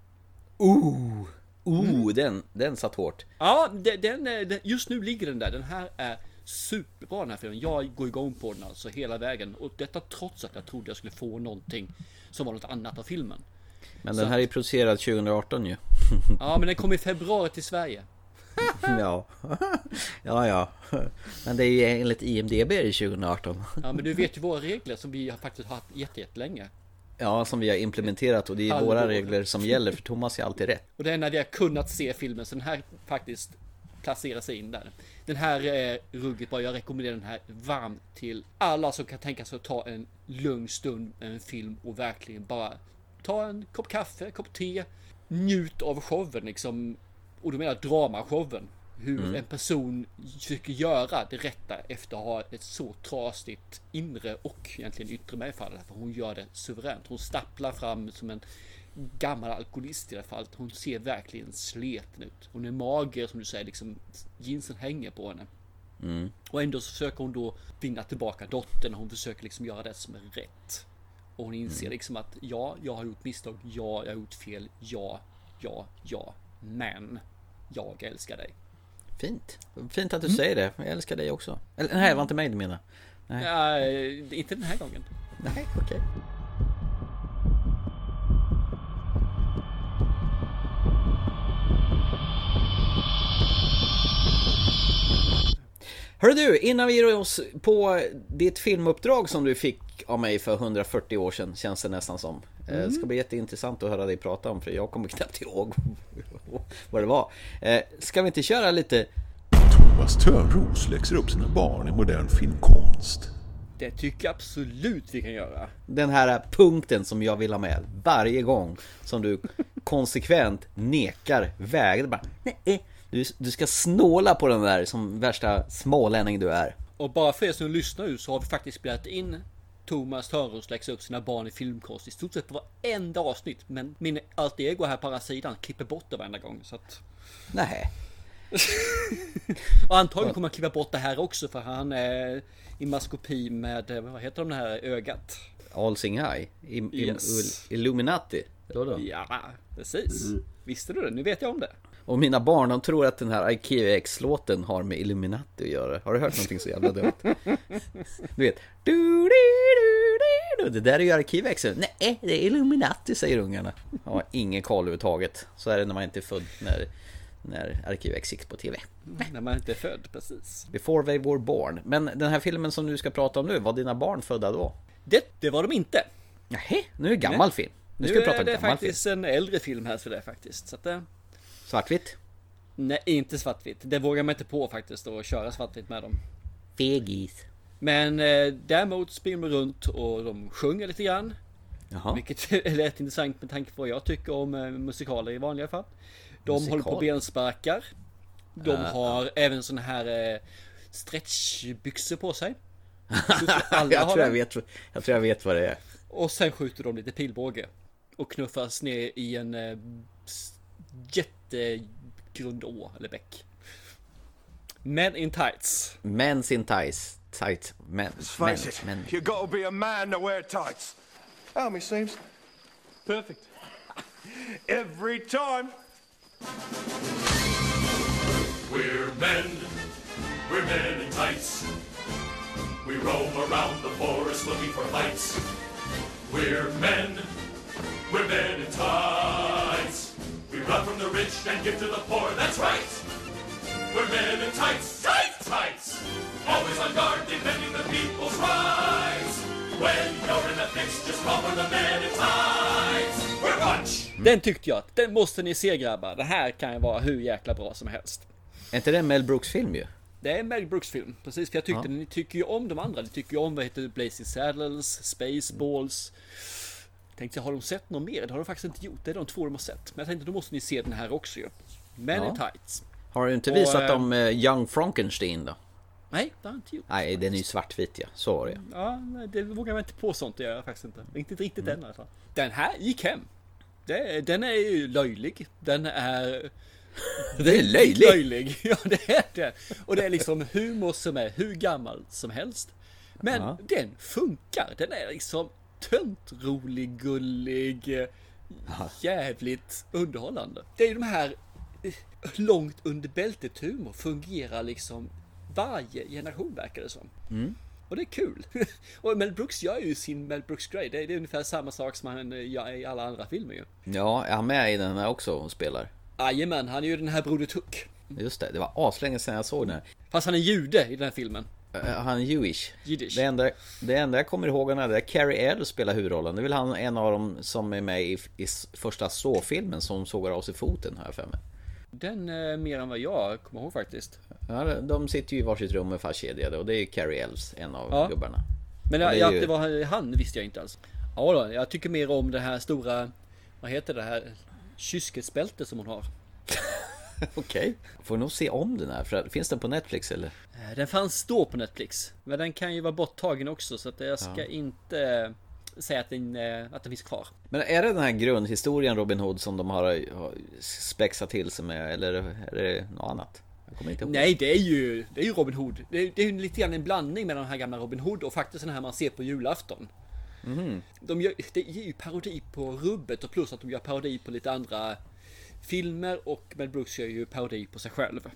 Oh, oh mm. den, den satt hårt. Ja, den, den, just nu ligger den där. Den här är superbra, den här filmen. Jag går igång på den alltså hela vägen. Och detta trots att jag trodde jag skulle få någonting som var något annat av filmen. Men den så. Här är producerad tjugo arton ju. Ja, men den kom i februari till Sverige. Ja. Ja, ja. Men det är ju enligt I M D B i tjugo arton. Ja, men du vet ju våra regler som vi har faktiskt haft jättelänge. Ja, som vi har implementerat, och det är våra regler som gäller, för Thomas är alltid rätt. Och det är när vi har kunnat se filmen, så den här faktiskt placerar sig in där. Den här är ruggigt bra. Jag rekommenderar den här varmt till alla som kan tänka sig att ta en lugn stund med en film och verkligen bara ta en kopp kaffe, kopp te, njut av showen liksom, och du menar dramashowen, hur mm. en person försöker göra det rätta efter att ha ett så trasigt inre och egentligen yttre med i fallet, för hon gör det suveränt. Hon stapplar fram som en gammal alkoholist i det fallet. Hon ser verkligen sleten ut. Hon är mager, som du säger, liksom jeansen hänger på henne. Mm. Och ändå så försöker hon då vinna tillbaka dottern. Hon försöker liksom göra det som är rätt. Och hon inser mm. liksom att ja, jag har gjort misstag. Ja, jag har gjort fel. Ja, ja, ja. Men jag älskar dig. Fint. Fint att du mm. säger det. Jag älskar dig också. Eller nej, var inte mig du menar. Nej. Ja, inte den här gången. Nej, okej. Okay. Hör du, innan vi ger oss på ditt filmuppdrag som du fick av mig för hundrafyrtio år sedan, känns det nästan som. Mm. Det ska bli jätteintressant att höra dig prata om, för jag kommer knappt ihåg vad det var. Ska vi inte köra lite... Thomas Törnros läxar upp sina barn i modern filmkonst. Det tycker jag absolut vi kan göra. Den här punkten som jag vill ha med varje gång som du konsekvent nekar väg. Bara, nej. Du, du ska snåla på den där som värsta smålänning du är. Och bara för er som lyssnar nu, så har vi faktiskt spelat in Thomas Törnros läxar upp sina barn i filmkonst i stort sett varenda avsnitt. Men min alltid ego här på andra sidan klipper bort det varenda gång. Så att... Nej. Och antagligen kommer han klippa bort det här också, för han är i maskopi med, vad heter de det här ögat? All Sing High. I, yes. I, Illuminati. Då. Ja, precis. Mm. Visste du det? Nu vet jag om det. Och mina barn, de tror att den här I Q X-låten har med Illuminati att göra. Har du hört någonting så jävla dumt? Du vet, du, du, du, du. Det där är ju I Q X. Nej, det är Illuminati, säger ungarna. Ja, ingen koll överhuvudtaget. Så är det när man inte är född, när, när I Q X gick på tv. Nej, när man inte är född, precis. Before they were born. Men den här filmen som du ska prata om nu, var dina barn födda då? Det, det var de inte. Nej, nu är det gammal Nej. film. Nu, nu ska vi prata om det, faktiskt film. En äldre film här för det faktiskt. Så att det... Svartvitt? Nej, inte svartvitt. Det vågar man inte på faktiskt, att köra svartvitt med dem. Fegis. Men eh, däremot springer runt och de sjunger lite grann. Jaha. Vilket är rätt intressant med tanke på vad jag tycker om eh, musikaler i vanliga fall. De Musikal. håller på bensparkar. De uh. har även sån här eh, stretchbyxor på sig. Alla jag, tror jag, vet, jag tror jag vet vad det är. Och sen skjuter de lite pilbåge. Och knuffas ner i en... Eh, jättegrund å eller bäck. Men in tights. Men in tights. Tight. Men. Men. Men. You gotta be a man to wear tights. How many seems? Perfect. Every time. We're men. We're men in tights. We roam around the forest looking for lights. We're men. We're men in tights. We run from the rich and give to the poor, that's right! We're men in tights, tights, tights! Always on guard, defending the people's rights! When you're in the fix, just call for the men in tights! We're bunch! Den tyckte jag, den måste ni se, grabbar. Det här kan ju vara hur jäkla bra som helst. Är inte det Mel Brooks film ju? Det är Mel Brooks film, precis. För jag tyckte, ja. Ni tycker ju om de andra. Ni tycker ju om, vad heter det, Blazing Saddles, Spaceballs... Tänkte jag, har de sett något mer? Det har de faktiskt inte gjort. Det är de två de har sett. Men jag tänkte, då måste ni se den här också ju. Men ja. Tights. Har du inte och, visat äh, om Young Frankenstein då? Nej, det har jag inte gjort. Nej, den är ju svartvit, ja. Så var det. Ja, det vågar man inte på sånt. Det gör jag faktiskt inte. Inte riktigt mm. den i alla fall. Den här gick hem. Det, den är ju löjlig. Den är... Det är löjlig. löjlig. Ja, det är det. Och det är liksom humor som är hur gammal som helst. Men ja. Den funkar. Den är liksom... tönt, rolig, gullig, jävligt underhållande. Det är ju de här långt under bältet humor fungerar liksom varje generation, verkar det som. Mm. Och det är kul. Och Mel Brooks gör ju sin Mel Brooks-grej. Det är, det är ungefär samma sak som han gör i alla andra filmer ju. Ja, är han med i den här också och spelar? Jajamän, han är ju den här Broder Tuck. Just det, det var aslänge sedan jag såg den här. Fast han är jude i den här filmen. Uh, han är jewish. Jiddish. Det enda, det enda jag kommer ihåg är att Carrie Elves spelar huvudrollen. Det är väl han en av dem som är med i, i första så-filmen som sågar av sig foten, har jag för mig. Den är mer än vad jag kommer ihåg faktiskt. Ja, de sitter ju i varsitt rum med fastkedjade och det är ju Carrie Elves, en av ja. gubbarna. Men jag, det ju... att det var han visste jag inte alls. Ja då, jag tycker mer om det här stora, vad heter det här, kysketsbälte som hon har. Okej, får nog se om den här, för finns den på Netflix eller? Den fanns då på Netflix, men den kan ju vara borttagen också, så att jag ska ja. inte säga att den, att den finns kvar. Men är det den här grundhistorien Robin Hood som de har spexat till sig med, eller är det något annat? Jag kommer inte ihåg. Nej, det är ju, det är ju Robin Hood. Det är, det är lite grann en blandning mellan den här gamla Robin Hood och faktiskt den här man ser på julafton. Mm. De gör, det är ju parodi på rubbet, och plus att de gör parodi på lite andra filmer, och Mel Brooks gör ju parodi på sig själv.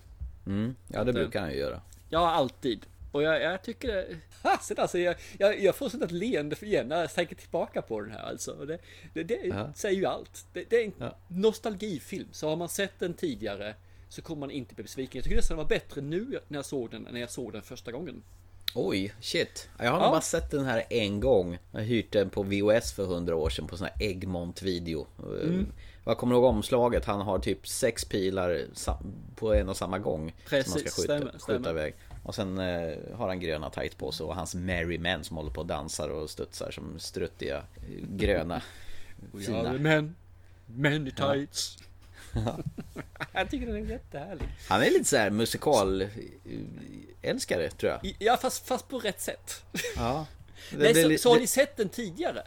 Mm. Ja, det att, brukar han ju göra. Ja, alltid. Och jag, jag tycker det... Ha, sen alltså, jag, jag, jag får sånt ett leende för igen när jag tänker tillbaka på den här. Alltså. Det, det, det ja. säger ju allt. Det, det är en ja. nostalgifilm. Så har man sett den tidigare så kommer man inte bli besviken. Jag tycker nästan den var bättre nu när jag såg den än när jag såg den första gången. Oj, shit. Jag har ja. bara sett den här en gång. Jag hyrt den på V H S för hundra år sedan på sån här Egmont-video. Mm. Jag kommer ihåg omslaget. Han har typ sex pilar på en och samma gång. Precis, som man ska skjuta, stämmer, skjuta stämmer. iväg. Och sen eh, har han gröna tight på sig och hans merry men som håller på och dansar och studsar som struttiga gröna fina män. Men i tights. Ja. Jag tycker den är jättehärlig. Han är lite så här musikal älskare, tror jag. Ja, fast, fast på rätt sätt. Ja. Det, Nej, så, det, så har ni sett den tidigare.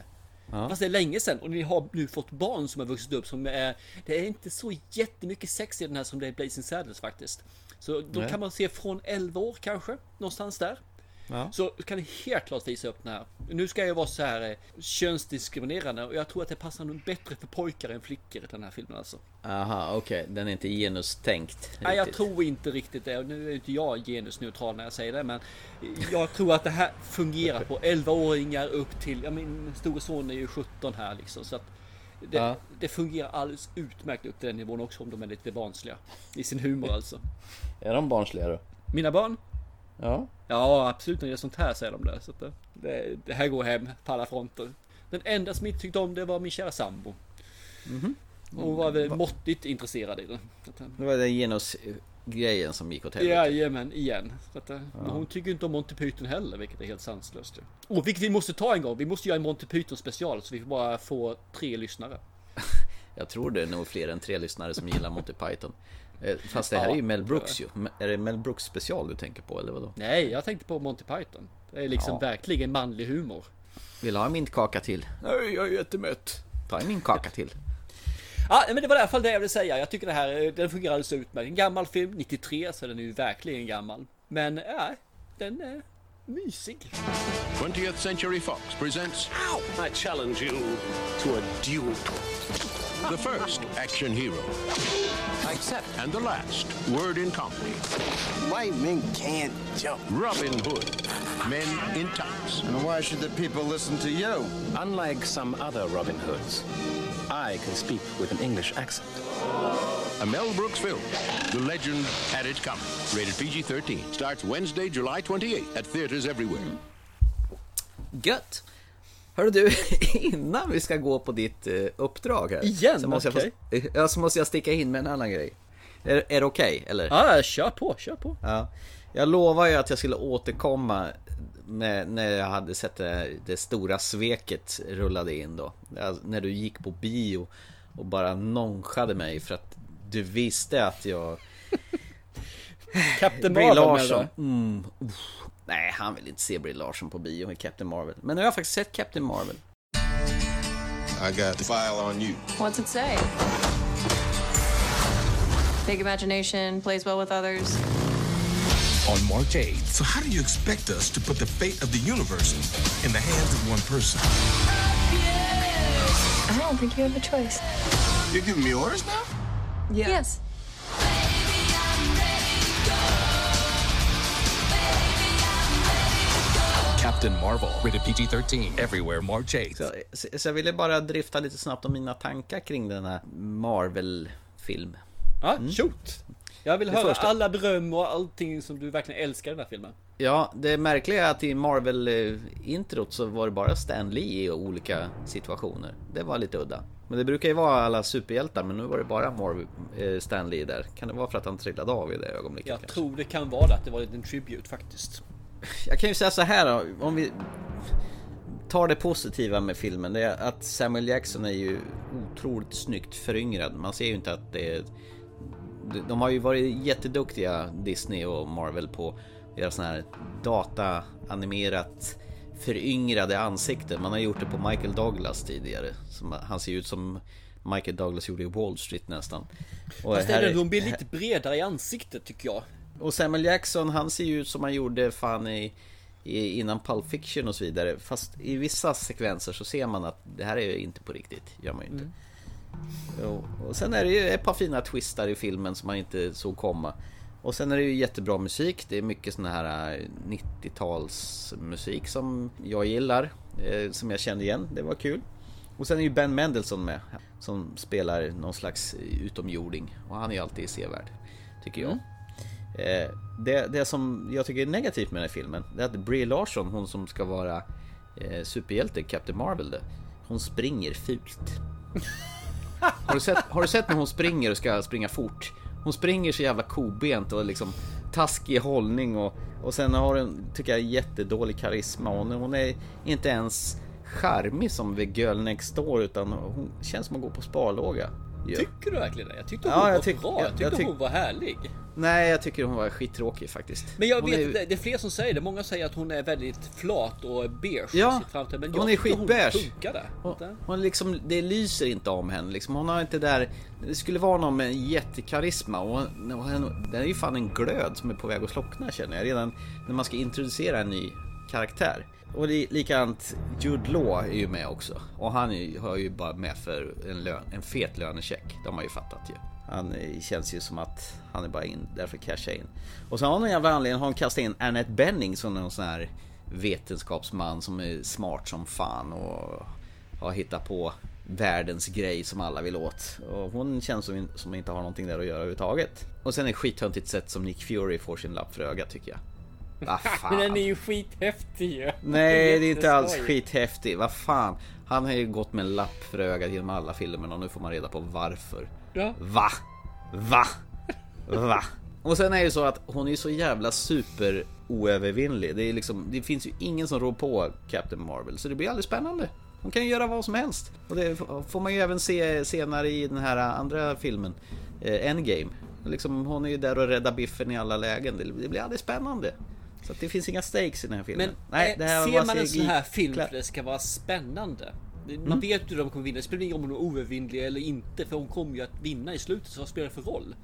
Ja. Fast det är länge sedan. Och ni har nu fått barn som har vuxit upp som är, det är inte så jättemycket sex i den här som det är Blazing Saddles faktiskt. Så då Nej. kan man se från elva år kanske, någonstans där. Ja. Så kan det helt klart visa upp den här. Nu ska jag vara så här könsdiskriminerande, och jag tror att det passar nog bättre för pojkar än flickor i den här filmen alltså. Aha, okej. Okay. Den är inte genustänkt. Nej, jag tror inte riktigt det. Nu är inte jag genusneutral när jag säger det, men jag tror att det här fungerar på elvaåringar upp till, ja, min store son är ju sjutton här liksom, så att det, ja. det fungerar alldeles utmärkt upp till den nivån också, om de är lite barnsliga i sin humor alltså. Är de barnsliga då? Mina barn? Ja. Ja, absolut, när det är sånt här säger de där, så att det, det, det här går hem på alla fronter. Den enda som inte tyckte om det var min kära sambo. Mm-hmm. Hon var väl måttigt intresserad i det. Det var den genusgrejen som gick åt helvete. Jajamän, igen. Så att, ja. Men hon tycker inte om Monty Python heller, vilket är helt sanslöst. Och vilket vi måste ta en gång. Vi måste göra en Monty Python special, så vi får bara få tre lyssnare. Jag tror det är nog fler än tre lyssnare som gillar Monty Python. Fast det här ja, är ju Mel Brooks ju. Är det Mel Brooks special du tänker på eller vadå? Nej, jag tänkte på Monty Python. Det är liksom ja. verkligen manlig humor. Vill ha en mintkaka till? Nej, jag är jättemätt. Ta en mintkaka till. Ja, men det var i alla fall det jag ville säga. Jag tycker det här, den fungerar alldeles utmärkt. En gammal film, nittiotre, så den är ju verkligen gammal. Men ja, den är mysig. twentieth Century Fox presents Ow! I challenge you to a duel. The first action hero. Except. And the last word in comedy. White men can't jump. Robin Hood, Men in Tights. And why should the people listen to you? Unlike some other Robin Hoods, I can speak with an English accent. A Mel Brooks film, The Legend Had It Coming. Rated P G thirteen. Starts Wednesday, July twenty-eighth at theaters everywhere. Gött. Hör du, innan vi ska gå på ditt uppdrag här igen, så måste, okay. jag, få, så måste jag sticka in med en annan grej. Är, är det okej? Okay, eller? Ja, kör på, kör på. Ja. Jag lovar ju att jag skulle återkomma när, när jag hade sett det, det stora sveket rullade in då. Alltså, när du gick på bio och bara nonchade mig för att du visste att jag... Captain Brie Larson. Mm, nej, han vill inte se Brie Larson på bio med Captain Marvel. Men nu har jag faktiskt sett Captain Marvel. I got the file on you. What's it say? Big imagination, plays well with others. On March eighth. So how do you expect us to put the fate of the universe in the hands of one person? I don't think you have a choice. You're giving me orders now? Yeah. Yes. Captain Marvel, rated P G thirteen, everywhere March eighth. Så, så jag ville bara drifta lite snabbt om mina tankar kring den här Marvel-film. Ja, mm. shoot! Jag vill höra första... alla beröm och allting som du verkligen älskar i den här filmen. Ja, det märkliga är att i Marvel-introt så var det bara Stan Lee i olika situationer. Det var lite udda. Men det brukar ju vara alla superhjältar, men nu var det bara Marvel, eh, Stan Lee där. Kan det vara för att han trillade av i det ögonblicket? Jag kanske? tror det kan vara att det var en liten tribute faktiskt. Jag kan ju säga så här då, om vi tar det positiva med filmen, det är att Samuel Jackson är ju otroligt snyggt föryngrad. Man ser ju inte att det är... De har ju varit jätteduktiga, Disney och Marvel, på deras sån här dataanimerat föryngrade ansikten. Man har gjort det på Michael Douglas tidigare. Som, han ser ut som Michael Douglas gjorde i Wall Street nästan. Och fast här, de blir lite bredare i ansiktet tycker jag. Och Samuel Jackson, han ser ju ut som han gjorde fan i, i, innan Pulp Fiction och så vidare. Fast i vissa sekvenser så ser man att det här är ju inte på riktigt, gör man ju inte. Mm. Jo. Och sen är det ju ett par fina twistar i filmen som man inte såg komma. Och sen är det ju jättebra musik. Det är mycket sån här nittio-tals musik som jag gillar, eh, som jag kände igen, det var kul. Och sen är ju Ben Mendelsohn med, som spelar någon slags utomjording. Och han är ju alltid sevärd, tycker jag. Mm. eh, det, det som jag tycker är negativt med den här filmen, det är att Brie Larson, hon som ska vara eh, superhjälte, Captain Marvel, hon springer fult. Har du, sett, har du sett när hon springer och ska springa fort? Hon springer så jävla kobent och liksom taskig hållning, och, och sen har hon, tycker jag, jättedålig karisma. Hon, hon är inte ens charmig som vid Girl Next Door, utan hon känns som att gå på sparlåga. Ja. Tycker du verkligen det? Jag tyckte hon ja, jag var tyck, bra, jag, jag tyckte jag tyck... hon var härlig. Nej, jag tycker hon var skittråkig faktiskt. Men jag hon vet, är... det är fler som säger det. Många säger att hon är väldigt flat och beige. Ja, framtid, men hon är skitbeige. Hon, hon, hon liksom, det lyser inte om henne liksom. Hon har inte där. Det skulle vara någon med jättekarisma. Och hon, den är ju fan en glöd som är på väg att slockna, känner jag, redan när man ska introducera en ny karaktär. Och likadant Jude Law är ju med också. Och han ju, har ju bara med för en, lön, en fet lönecheck. De har ju fattat ju. Han känns ju som att han är bara in, därför cashar in. Och sen har någon jävla anledning har han kastat in Annette Bening som någon sån här vetenskapsman som är smart som fan och har hittat på världens grej som alla vill åt. Och hon känns som, som inte har någonting där att göra överhuvudtaget. Och sen är skithöntigt sätt som Nick Fury får sin lapp för öga, tycker jag. Va fan? Men den är ju skithäftig ju. Nej, det är inte alls skithäftig. Vad fan? Han har ju gått med en lapp för ögat genom alla filmerna och nu får man reda på varför. Ja. Va? Va? Va? Och sen är det ju så att hon är ju så jävla super oövervinnlig. Det är liksom, det finns ju ingen som rår på Captain Marvel, så det blir alldeles spännande. Hon kan ju göra vad som helst. Och det får man ju även se senare i den här andra filmen, Endgame. Liksom, hon är ju där och räddar biffen i alla lägen. Det blir alldeles spännande. Så det finns inga stakes i den här filmen. Men nej, det här ser man C G I. En sån här film för det ska vara spännande. Man mm. vet ju hur de kommer vinna. Det spelar ingen om hon är oövervinnlig eller inte, för hon kommer ju att vinna i slutet, så vad spelar det för roll?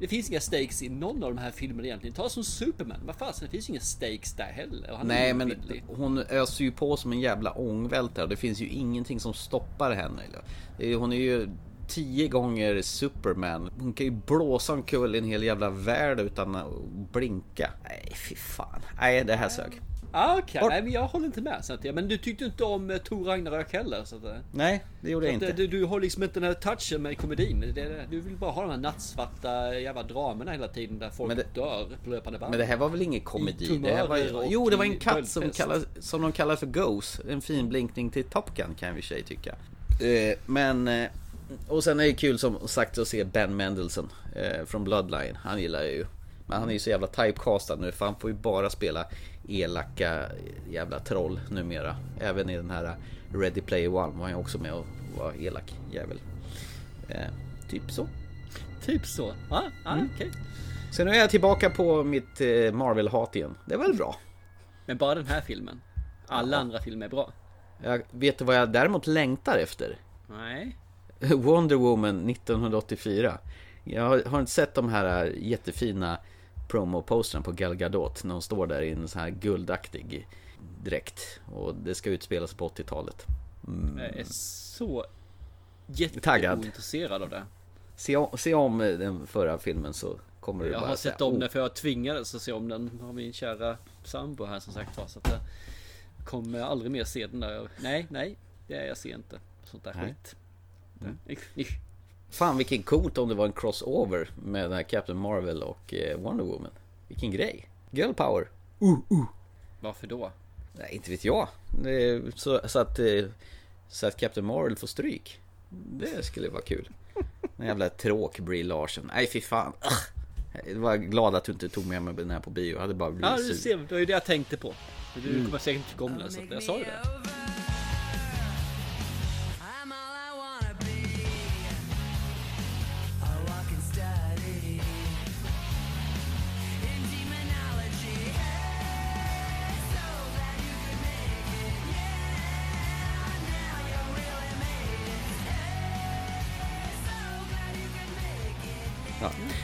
Det finns inga stakes i någon av de här filmerna egentligen. Ta som Superman, vad fan, det finns ju inga stakes där heller. Och han nej, men hon öser ju på som en jävla ångvältare. Det finns ju ingenting som stoppar henne. Hon är ju tio gånger Superman. Hon kan ju blåsa omkull i en hel jävla värld utan att blinka. Nej, fy fan. Nej, det här sög. Ah, okej, okay. Men jag håller inte med. Så att, men du tyckte inte om Thor Ragnarök heller. Så att, nej, det gjorde jag inte. Du, du har liksom inte den här touchen med komedin. Det, du vill bara ha de här nattsvarta jävla dramerna hela tiden där folk det, dör på löpande band. Men det här var väl ingen komedi? Det här var ju, jo, det var en katt som, kallas, som de kallar för Ghost. En fin blinkning till Top Gun kan vi tjej tycka. Uh, men... Uh, Och sen är det kul som sagt att se Ben Mendelsohn eh, från Bloodline. Han gillar jag ju. Men han är ju så jävla typecastad nu, för han får ju bara spela elaka jävla troll numera. Även i den här Ready Player One var han också med och var elak jävel. eh, Typ så. Typ så, ja, ja mm. okej okay. Så nu är jag tillbaka på mitt eh, Marvel-hat igen. Det var väl bra. Men bara den här filmen. Alla ja. andra filmer är bra. Jag vet du vad jag däremot längtar efter? Nej. Wonder Woman nittonhundraåttiofyra. Jag har inte sett de här jättefina promoposterna på Gal Gadot när hon står där i en sån här guldaktig dräkt, och det ska utspelas på åttiotalet. Mm. Jag är så jätteointresserad av det. Se om, se om den förra filmen så kommer du bara. Jag har sett säga, om den för jag tvingades att se om den av min kära sambo här som sagt var, så att kommer aldrig mer se den där. Nej, nej, det jag ser inte sånt där nej. skit. Mm. Fan, vilken coolt om det var en crossover med den här Captain Marvel och Wonder Woman. Vilken grej. Girl power. Uh, uh. Varför då? Nej, inte vet jag. Så, så, att, så att Captain Marvel får stryk. Det skulle vara kul. Den jävla tråk Brie Larson. Nej, fy fan. Jag var glad att du inte tog med mig den här på bio. Jag hade bara blivit ja, du ser, det var ju det jag tänkte på. Du mm. kommer säkert inte komma så att jag sa ju det.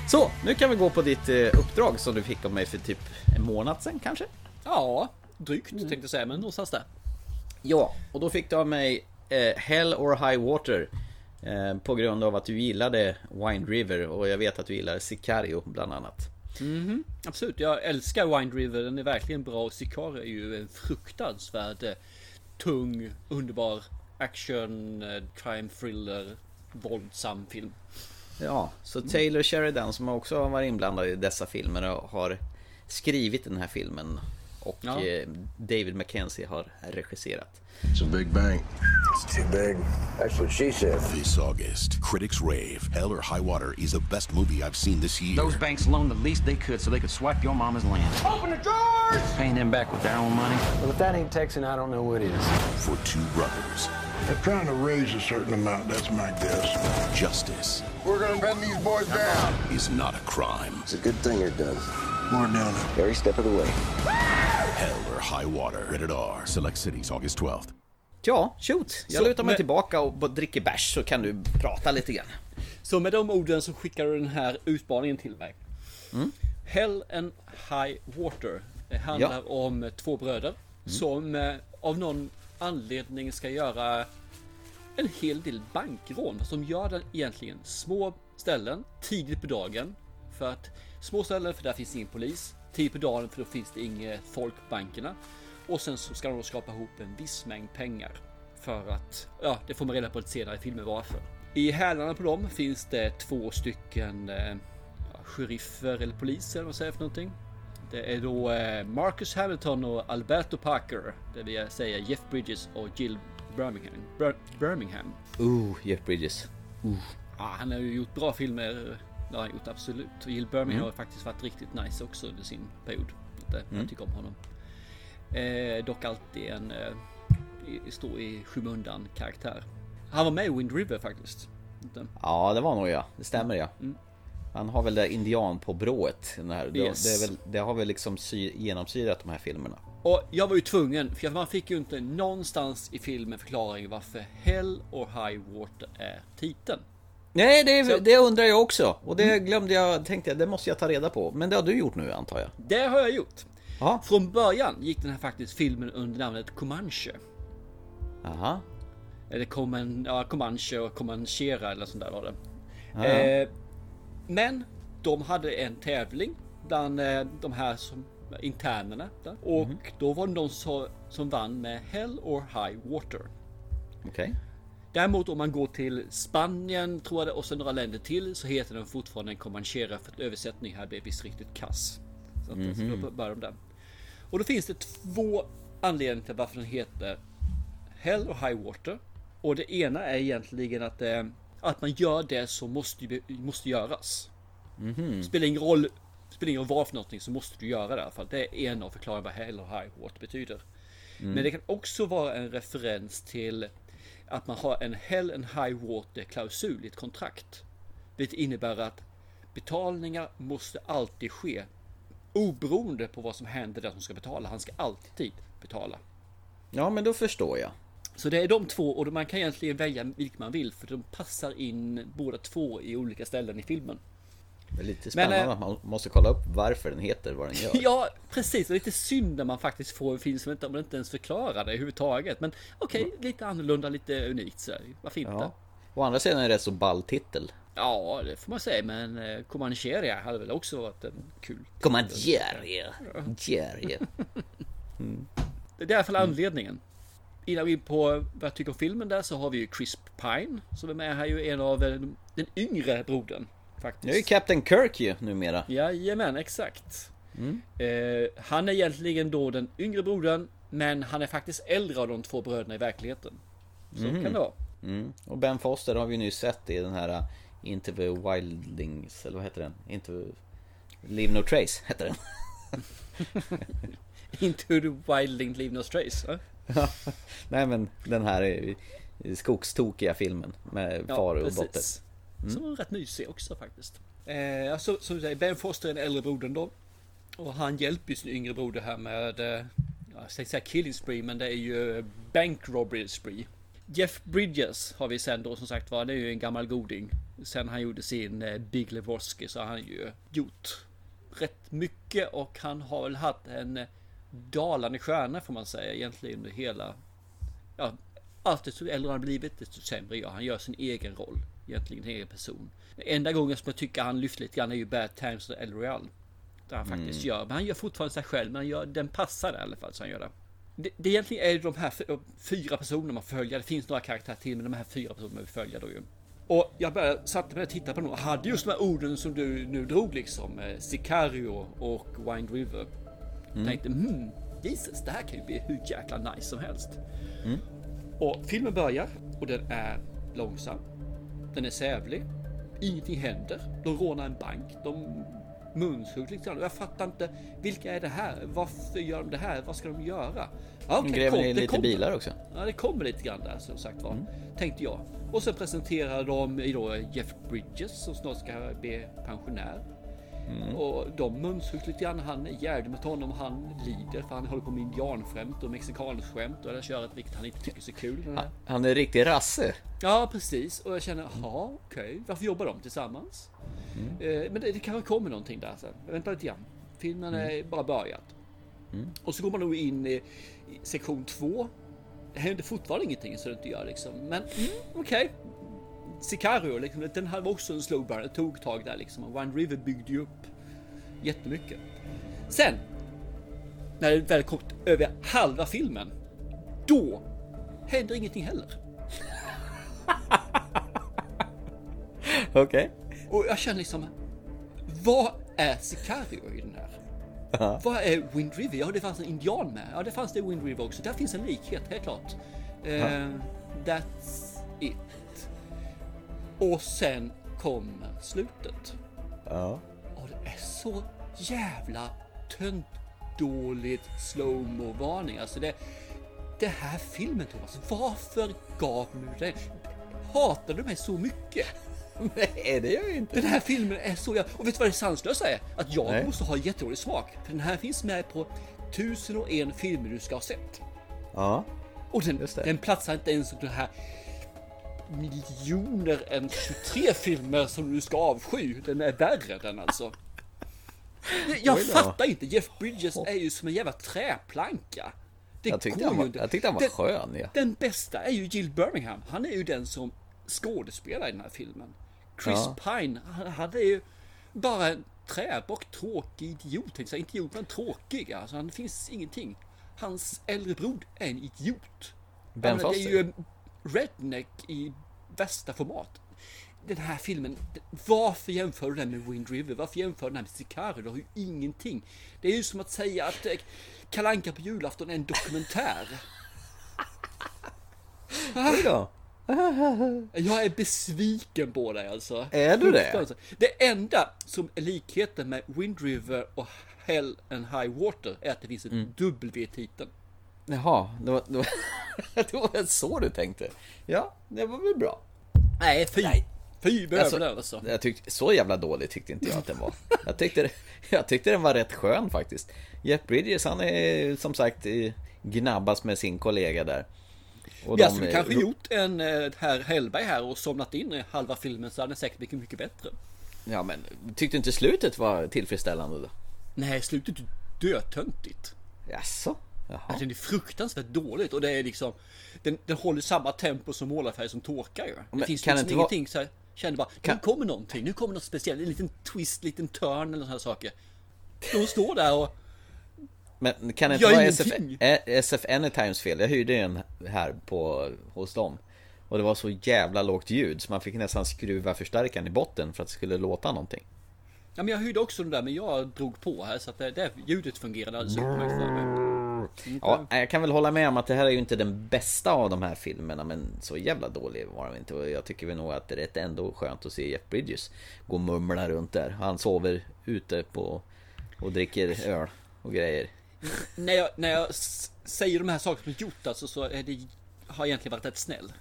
Så, nu kan vi gå på ditt uppdrag som du fick av mig för typ en månad sedan kanske? Ja, drygt mm. tänkte jag säga, men någonstans där. Ja, och då fick du av mig eh, Hell or High Water eh, på grund av att du gillade Wind River och jag vet att du gillar Sicario bland annat. Mm-hmm. Absolut, jag älskar Wind River, den är verkligen bra och Sicario är ju en fruktansvärd eh, tung, underbar action, eh, crime thriller, våldsam film. Ja, så Taylor Sheridan som också varit inblandad i dessa filmer och har skrivit den här filmen och ja. David Mackenzie har regisserat. It's a big bang. It's too big. That's what she said. This August, critics rave. Hell or High Water is the best movie I've seen this year. Those banks loaned the least they could so they could swipe your mama's land. Open the drawers! Paying them back with their own money. Well, if that ain't Texan, I don't know what is. For two brothers. They're trying to raise a certain amount, that's my guess. Justice. We're gonna bend these boys down. Is not a crime. It's a good thing you're done. More down every step of the way. Hell or High Water. Rated R. Select cities August twelfth. Ja, shoot. Jag så, lutar mig men... tillbaka och dricker bärs så kan du prata lite grann. Så med de orden så skickar du den här utmaningen till mig. Mm. Hell and High Water. Det handlar ja. om två bröder mm. som av någon anledning ska göra en hel del bankrån som gör den egentligen små ställen tidigt på dagen för att små ställen för där finns ingen polis tidigt på dagen för då finns det inget folk på bankerna och sen så ska de då skapa ihop en viss mängd pengar för att, ja det får man reda på lite senare i filmen varför. I hälarna på dem finns det två stycken eh, sheriffer eller poliser eller vad säger för någonting. Det är då Marcus Hamilton och Alberto Parker. Det vill säga Jeff Bridges och Gil Birmingham. Bir- Birmingham. Oh, Jeff Bridges. Uh. Ah, han har ju gjort bra filmer. Det har han gjort absolut. Och Gil Birmingham mm. har faktiskt varit riktigt nice också under sin period. Det, jag tycker om honom. Eh, dock alltid en eh, i, står i skymundan karaktär. Han var med i Wind River faktiskt. Den. Ja, det var nog ja. Det stämmer ja. Mm. Han har väl det indian på brået här. Yes. Det, är väl, det har väl liksom sy- genomsyrat de här filmerna. Och jag var ju tvungen, för man fick ju inte någonstans i filmen förklaring varför Hell or High Water är titeln. Nej, det, Så... det undrar jag också. Och det glömde jag, tänkte jag, det måste jag ta reda på. Men det har du gjort nu antar jag. Det har jag gjort. Aha. Från början gick den här faktiskt filmen under namnet Comanche. Aha. Eller Coman, ja, Comanche och Comanchera eller sånt där var det. Men de hade en tävling bland de här som, internerna där. Och mm. då var det de som, som vann med Hell or High Water. Okay. Däremot om man går till Spanien tror jag det, och sen några länder till så heter den fortfarande Comanchera för att översättning här blev visst riktigt kass. Så, att, mm-hmm. så då börjar de där. Och då finns det två anledningar till varför den heter Hell or High Water. Och det ena är egentligen att det eh, att man gör det som måste, måste göras. Mm-hmm. Spelar ingen roll, spelar ingen roll vad för någonting så måste du göra det. För det är en av förklaringarna vad Hell or High Water betyder. Mm. Men det kan också vara en referens till att man har en Hell and High Water-klausul i ett kontrakt. Det innebär att betalningar måste alltid ske. Oberoende på vad som händer där som ska betala. Han ska alltid betala. Ja, men då förstår jag. Så det är de två och man kan egentligen välja vilken man vill för de passar in båda två i olika ställen i filmen. Det är lite spännande men, att man måste kolla upp varför den heter vad den gör. Ja, precis. Det är lite synd när man faktiskt får en film som inte, man inte ens förklarar det överhuvudtaget. Men okej, okay, lite annorlunda, lite unikt. Så varför inte? Ja. Å andra sidan är det så balltitel. Ja, det får man säga. Men eh, Comancheria hade väl också varit en kul. Comancheria. Ja. Mm. Det är i alla fall anledningen. Innan vi på vad jag tycker om filmen där, så har vi ju Chris Pine som är med här, ju en av den, den yngre brodern faktiskt. Nu är ju Captain Kirk ju numera. Jajamän, exakt. Mm. Eh, han är egentligen då den yngre brodern, men han är faktiskt äldre av de två bröderna i verkligheten. Så mm. kan det vara. Mm. Och Ben Foster har vi ju nu sett i den här Into the Wildings, eller vad heter den? Into Leave No Trace heter den. Into the Wildings Leave No Trace. Eh? Ja, nej men den här skogstokiga filmen med ja, far och precis. Dotter. Mm. Som var rätt mysig också faktiskt. Eh, så, som du säger, Ben Foster är den äldre brodern då. Och han hjälper ju sin yngre broder här med, eh, jag ska inte säga killing spree, men det är ju bank robbery spree. Jeff Bridges har vi sen då, som sagt var, det är ju en gammal goding. Sen han gjorde sin eh, Big Lebowski så har han ju gjort rätt mycket, och han har väl haft en dalande stjärna får man säga egentligen under hela, ja, alltid så äldre han blivit desto sämre gör han, gör sin egen roll egentligen, en egen person. Den enda gången som jag tycker han lyfter lite grann är ju Bad Times och El Royale, där han mm. faktiskt gör, men han gör fortfarande sig själv, men han gör, den passar i alla fall så han gör det. Det, det egentligen är de här fyra personerna man följer, det finns några karaktärer till, men de här fyra personerna man följer då ju. Och jag började, satte mig och tittade på dem och hade just de här orden som du nu drog liksom, eh, Sicario och Wind River. Mm. Tänkte, hmm, Jesus, det här kan ju bli hur jäkla nice som helst. Mm. Och filmen börjar, och den är långsam. Den är sävlig. Ingenting händer. De rånar en bank. De munshuggs lite grann. Jag fattar inte, vilka är det här? Varför gör de det här? Vad ska de göra? Ja, okay, de gräver kom, det lite kom. bilar också. Ja, det kommer lite grann där, som sagt var. Mm. Tänkte jag. Och sen presenterar de då Jeff Bridges, som snart ska bli pensionär. Mm. Och de munshuggs lite grann, han är jävlig med honom, han lider för han håller på med indianskämt och mexikanskämt och det kör ett vilket han inte tycker är så kul. Han, han är riktig rasse. Ja, precis. Och jag känner, ja, okej, okay. Varför jobbar de tillsammans? Mm. Eh, men det, det kanske kommer någonting där sen. Vänta lite grann, filmen är mm. bara börjat. Mm. Och så går man nog in i, i sektion två. Det händer fortfarande ingenting så det inte gör liksom. Men mm, okej. Okay. Sicario, liksom, den här var också en slow burn, tog tag där liksom. Wind River byggde ju upp jättemycket. Sen när det väl kom över halva filmen, då händer ingenting heller. Okej. Okay. Och jag känner liksom, vad är Sicario i den här? Uh-huh. Vad är Wind River? Ja, det fanns en indian med. Ja, det fanns det i Wind River också. Där finns en likhet, helt klart. Uh-huh. Uh, that's it. Och sen kommer slutet. Ja. Och det är så jävla tönt dåligt slow-mo-varning. Alltså det, det här filmen, Thomas, varför gav du det? Hatar du mig så mycket? Nej, det gör jag inte. Den här filmen är så jävla... Och vet du vad det sanslösa är? Att jag Nej. måste ha en jätterolig sak. För den här finns med på tusen och en filmer du ska ha sett. Ja. Och den, den platsar inte ens den här... miljoner än tjugotre filmer som du ska avsky. Den är värre den alltså. Jag fattar inte. Jeff Bridges är ju som en jävla träplanka. Det jag, tyckte han var, jag tyckte han var den, skön. Ja. Den bästa är ju Gil Birmingham. Han är ju den som skådespelar i den här filmen. Chris ja. Pine, han hade ju bara en träbock, tråkig idiot. Inte idiot, men tråkig. Alltså, han finns ingenting. Hans äldre bror är en idiot. Ben Foster. Det är ju redneck i bästa format. Den här filmen, varför jämför du den med Wind River? Varför jämför du den med Sicario? Det har ju ingenting. Det är ju som att säga att Kalle Anka på julafton är en dokumentär. Ah, jag är besviken på dig alltså. Är du det? Det enda som är likheten med Wind River och Hell and High Water är att det finns en mm. W-titeln. Jaha, det var, det, var, det var så du tänkte. Ja, det var väl bra. Nej, fy, Nej. fy behöver det alltså. Jag tyckte, så jävla dåligt tyckte inte jag att den var. Jag tyckte, jag tyckte den var rätt skön faktiskt. Jeff Bridges, han är som sagt gnabbas med sin kollega där. Och vi de, alltså, vi kanske ro- gjort en herr Hellberg här och somnat in i halva filmen, så hade den säkert mycket, mycket bättre. Ja, men tyckte inte slutet var tillfredsställande då? Nej, slutet är dötöntigt. Jaså? Alltså, den är fruktansvärt dåligt och det är liksom den, den håller samma tempo som målarfärg som torkar ju. Det men, finns liksom inte ingenting vara... så här, känner bara kan... nu kommer någonting, nu kommer något speciellt, en liten twist, liten turn eller såna här saker. De står där och Men kan det inte vara S F, S F Anytimes fel? Jag hyrde en här på, hos dem. Och det var så jävla lågt ljud så man fick nästan skruva förstärkaren i botten för att det skulle låta någonting. Ja, men jag hyrde också den där, men jag drog på här så att det, det ljudet fungerade alltså. Ja, jag kan väl hålla med om att det här är ju inte den bästa av de här filmerna, men så jävla dålig var den inte. Och jag tycker väl nog att det är rätt ändå skönt att se Jeff Bridges gå och mumla runt där. Han sover ute på och dricker öl och grejer. När jag, när jag säger de här sakerna som gjort alltså, så är det, har jag egentligen varit rätt snäll.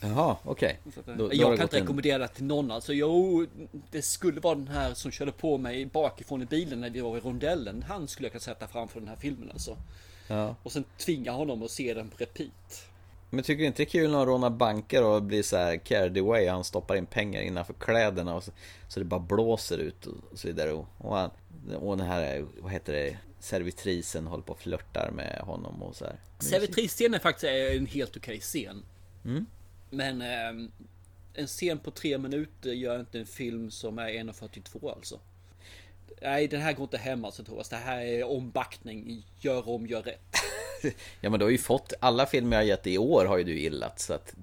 Jaha, okej. Okay. Jag kan inte rekommendera det till någon. Alltså, jo, det skulle vara den här som körde på mig bakifrån i bilen när vi var i rondellen. Han skulle jag kunna sätta framför den här filmen alltså. Ja. Och sen tvinga honom att se den på repeat. Men tycker du inte det är kul när han rånar banker och blir så här carried away? Han stoppar in pengar innanför kläderna och så, så det bara blåser ut och så vidare. Och, och, han, och den här, vad heter det, servitrisen håller på och flörtar med honom och så här. Servitrisscenen faktiskt är en helt okej scen. Mm. Men eh, en scen på tre minuter gör inte en film som är en fyrtiotvå alltså. Nej, den här går inte hem alltså, tror jag. Det här är ombackning, gör om, gör rätt. Ja, men du har ju fått alla filmer jag gett i år har ju du gillat, så att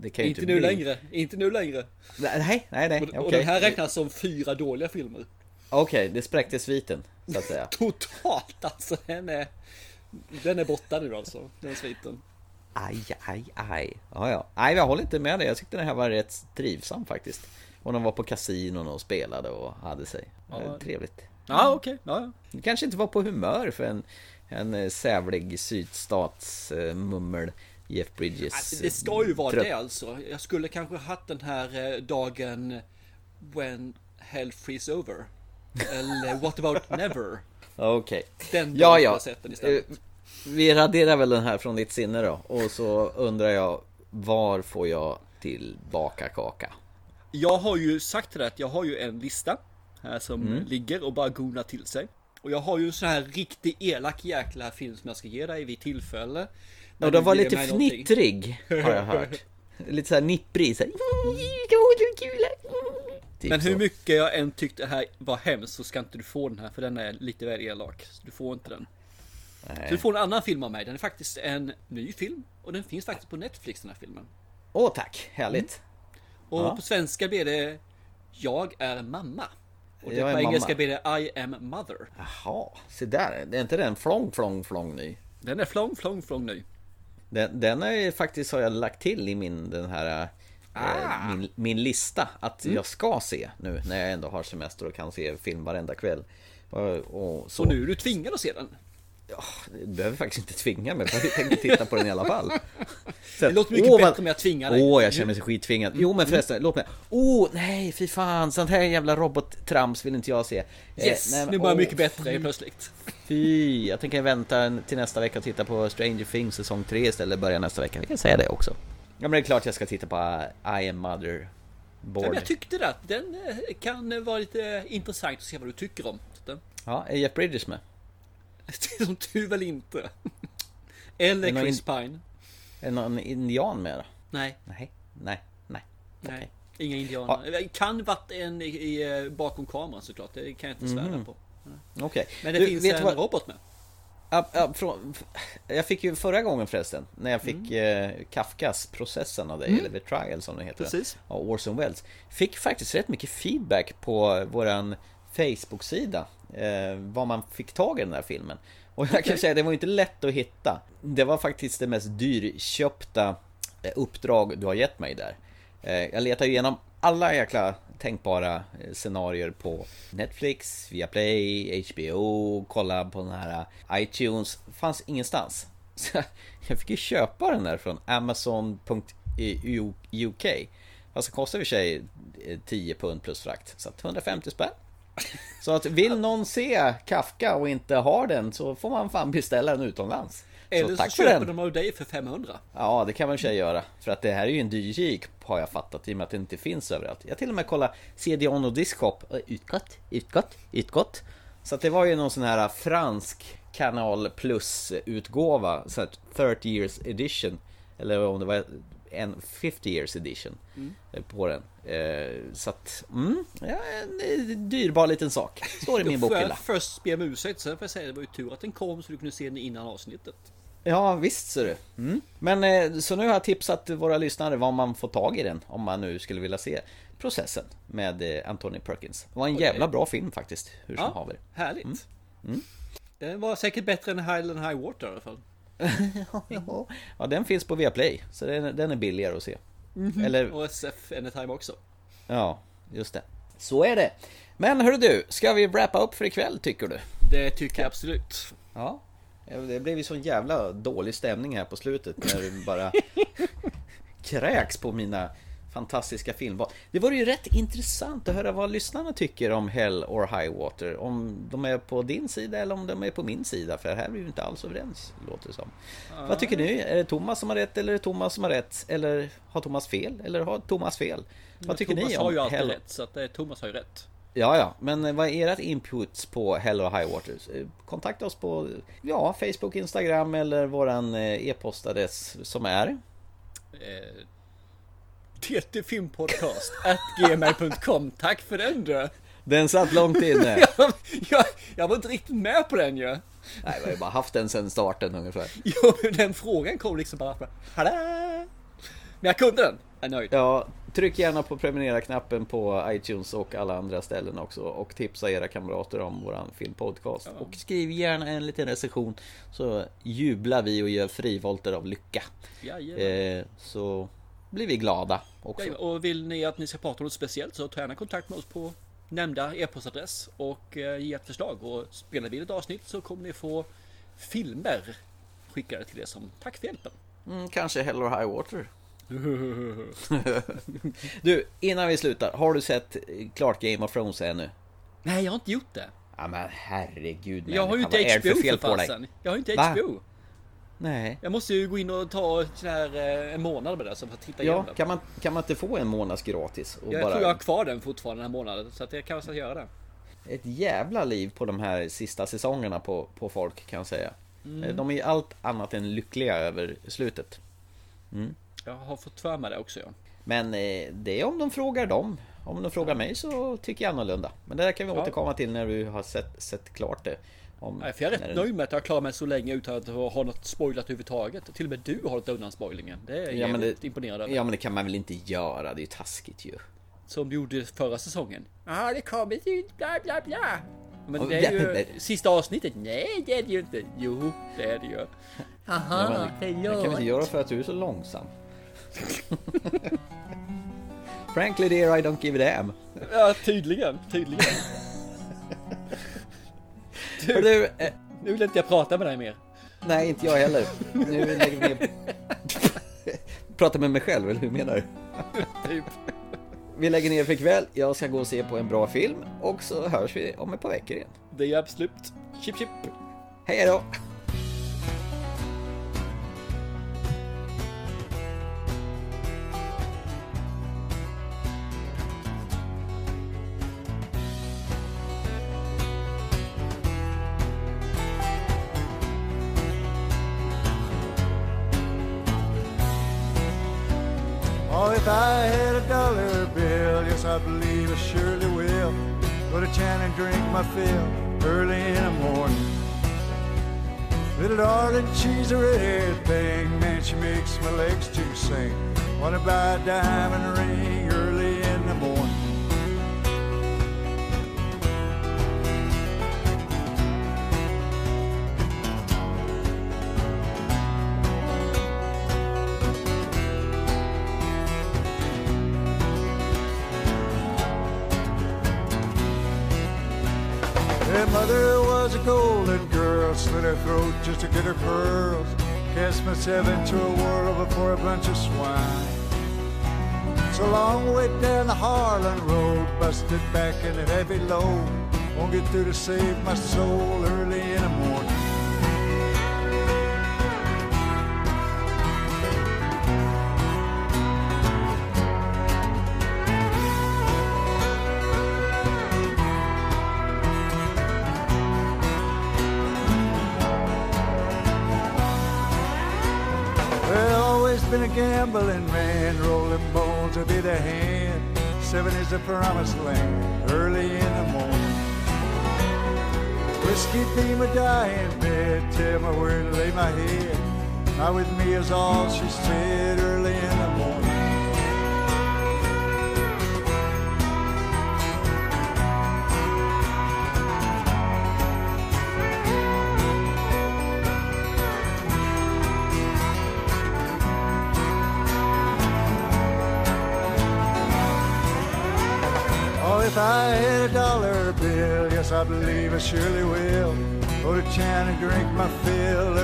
det kan ju inte, inte nu bli... längre, inte nu längre. Nej, nej, nej. Och, okay. Och den här räknas som fyra dåliga filmer. Okej, okay, det spräckte sviten så att säga. Totalt alltså, den är den är borta nu alltså, den sviten. Aj, aj, aj. Ja, ja. Nej, jag håller inte med dig. Jag tyckte den här var rätt trivsam faktiskt. Och de var på kasinon och spelade och hade sig. Ja. Trevligt. Ja, okej. Okay. Ja, ja. Kanske inte var på humör för en, en sävlig sydstatsmummel Jeff Bridges. Alltså, det ska ju vara trött. Det alltså. Jag skulle kanske haft den här dagen When Hell Freeze Over. Eller What About Never. Okej. Okay. Den dagen jag har sett den istället. Uh, Vi raderar väl den här från ditt sinne då. Och så undrar jag, var får jag tillbaka kaka? Jag har ju sagt det, att jag har ju en lista här som mm. ligger och bara gonar till sig. Och jag har ju så här riktigt elak jäkla film som jag ska ge dig vid tillfälle. Ja, den var lite fnittrig någonting. Har jag hört. Lite så här nipprig så här. Typ. Men hur mycket jag än tyckte det här var hemskt så ska inte du få den här, för den är lite väl elak. Du får inte den. Nej. Så du får en annan film av mig. Den är faktiskt en ny film. Och den finns faktiskt på Netflix, den här filmen. Åh, tack, härligt. Mm. Och ja. På svenska blir det Jag är mamma. Och det på engelska blir det I am mother. Jaha, se där. Det är inte den flång, flång, flång ny? Den är flång, flång, flång ny. Den, den är faktiskt, har jag lagt till i min, den här, ah. eh, min, min lista. Att mm. jag ska se nu när jag ändå har semester och kan se film varenda kväll. Och, och, så. Och nu är du tvingad att se den. Ja, det behöver faktiskt inte tvinga mig, för jag tänkte titta på den i alla fall. Så, det låter mycket åh, bättre om jag tvingar dig. Åh, jag känner mig så skittvingad. Jo, men förresten, låt mig. Åh, oh, nej, fy fan, sånt här jävla robottrams vill inte jag se. Yes, eh, nej, nu var oh, mycket bättre fy, plötsligt. Fy, jag tänker vänta till nästa vecka och titta på Stranger Things säsong tre istället, börja nästa vecka. Vi kan säga det också. Ja, men det är klart jag ska titta på I am Mother. Ja, men jag tyckte det, att den kan vara lite intressant att se vad du tycker om. Ja, är Jeff Bridges med? Som du väl inte. Eller Chris in... Pine. Är någon indian med då? Nej. Nej, nej, nej, nej. Okay. Inga indianer. Det ja. Kan varit en i, i, bakom kameran såklart. Det kan jag inte svära mm. på. Okej. Okay. Men det du, finns en vad... robot med. Ja, ja, från... Jag fick ju förra gången förresten, när jag fick mm. eh, Kafkas-processen av dig, mm. eller The Trial som den heter. Precis. Ja, Orson Welles. Fick faktiskt rätt mycket feedback på våran Facebook-sida. Eh, vad man fick tag i den här filmen. Och jag kan okay. säga, det var ju inte lätt att hitta. Det var faktiskt det mest dyrköpta uppdrag du har gett mig där. eh, Jag letar igenom alla jäkla tänkbara scenarier på Netflix, Viaplay, H B O, kolla på den här iTunes, fanns ingenstans. Så jag fick ju köpa den här från amazon punkt u k. Alltså kostar för sig tio pund plus frakt, så etthundrafemtio spänn. Så att vill någon se Kafka och inte har den, så får man fan beställa den utomlands. Eller så, tack så för köper den. De av dig för femhundra. Ja, det kan man ju göra. För att det här är ju en dyrgik, har jag fattat, i och med att det inte finns överallt. Jag till och med kollar C D-on och Discshop. Utgått, utgått, utgått. Så att det var ju någon sån här fransk Kanal Plus-utgåva, så här thirty years edition. Eller om det var en fifty years edition mm. på den. Så att, mm, ja, en dyrbar liten sak. Står i min bokhylla. Först be om ursäkt, sen får jag säga det var ju tur att den kom så du kunde se den innan avsnittet. Ja, visst ser du. Mm. Men så nu har jag tipsat våra lyssnare vad man får tag i den om man nu skulle vilja se processen med Anthony Perkins. Det var en okay. jävla bra film faktiskt, hur som ja, haver. Härligt. Mm. Mm. Den var säkert bättre än Hell or High Water i alla fall. ja, ja, den finns på Viaplay, så den, den är billigare att se. Mm-hmm. Eller och S F Anytime också. Ja, just det. Så är det. Men hörru du, ska vi wrapa upp för ikväll tycker du? Det tycker jag absolut. Ja. Det blev ju sån jävla dålig stämning här på slutet när du bara kräks på mina fantastiska filmval. Det var ju rätt intressant att höra vad lyssnarna tycker om Hell or High Water. Om de är på din sida eller om de är på min sida. För här är vi ju inte alls överens, låter det som. Mm. Vad tycker ni? Är det Thomas som har rätt eller är det Thomas som har rätt? Eller har Thomas fel? Eller har Thomas fel? Vad men tycker Thomas ni om har ju alltid Hell... rätt, så att det är Thomas har ju rätt. Ja, ja. Men vad är ert inputs på Hell or High Water? Kontakta oss på ja, Facebook, Instagram eller våran e-postadress som är... Eh... ttfilmpodcast at gmail punkt com. Tack för den du. Den satt långt inne. jag, jag, jag var inte riktigt med på den ju. Ja. Nej, jag har ju bara haft den sedan starten ungefär. Jo, den frågan kom liksom bara. Hallå! Men jag kunde den. Jag är nöjd. Ja, tryck gärna på prenumerera-knappen på iTunes och alla andra ställen också. Och tipsa era kamrater om våran filmpodcast. Ja. Och skriv gärna en liten recension så jublar vi och gör frivolter av lycka. Ja, eh, så... blir vi glada också. Ja, och vill ni att ni ska prata om något speciellt så ta gärna kontakt med oss på nämnda e-postadress och ge ett förslag. Och spelar vi ett avsnitt så kommer ni få filmer skickade till er som tack för hjälpen. Mm, kanske Hell or High Water. Du, innan vi slutar, har du sett klart Game of Thrones ännu? Nej, jag har inte gjort det. Ja, men herregud. Men jag har ju inte H B O för fasen. Jag har ju inte H B O. Va? Nej. Jag måste ju gå in och ta här, en månad med det så för att titta ja, igenom. Kan man, kan man inte få en månads gratis? Och jag bara... tror jag har kvar den fortfarande den här månaden så att jag kan väl göra det. Ett jävla liv på de här sista säsongerna på, på folk kan jag säga. Mm. De är ju allt annat än lyckliga över slutet. Mm. Jag har fått för mig det också. Ja. Men det är om de frågar dem. Om de frågar ja. mig så tycker jag annorlunda. Men det där kan vi ja. återkomma till när du har sett, sett klart det. Om, Nej, för jag är rätt nöjd med att jag klarar mig så länge utan att ha något spoilat överhuvudtaget. Till och med du har ett undan spoilingen. Det är ja, det, imponerande. Ja, men det kan man väl inte göra. Det är ju taskigt ju. Som du gjorde förra säsongen. Ja, ah, det kommer ut, bla bla bla. Men oh, det är ju det, det. Sista avsnittet. Nej, det är det ju inte. Jo, det är det ju. Aha, ja, det, det, det kan vi inte göra för att du är så långsam. Frankly dear, I don't give a damn. Ja, tydligen, tydligen. Du, du, eh, nu vill inte jag prata med dig mer. Nej, inte jag heller. Nu lägger vi ner... Prata med mig själv, eller hur menar du? Typ. Vi lägger ner för ikväll. Jag ska gå och se på en bra film. Och så hörs vi om ett par veckor igen. Det är absolut. Chip, chip. Hej då! If I had a dollar bill, yes, I believe I surely will. Go to town and drink my fill early in the morning. Little darling, she's a redhead thing, man, she makes my legs to sing. Wanna buy a diamond ring early in the slit her throat just to get her pearls. Cast myself into a whirl before a bunch of swine. It's a long way down the Harlan Road, busted back in a heavy load. Won't get through to save my soul early in the morning. gambling man, rolling bones will be the hand. Seven is the promised land, early in the morning. Whiskey be my dying bed, tell me where to lay my head. Not with me is all she said, early in the morning. If I had a dollar bill, yes, I believe I surely will. Go to China, drink my fill.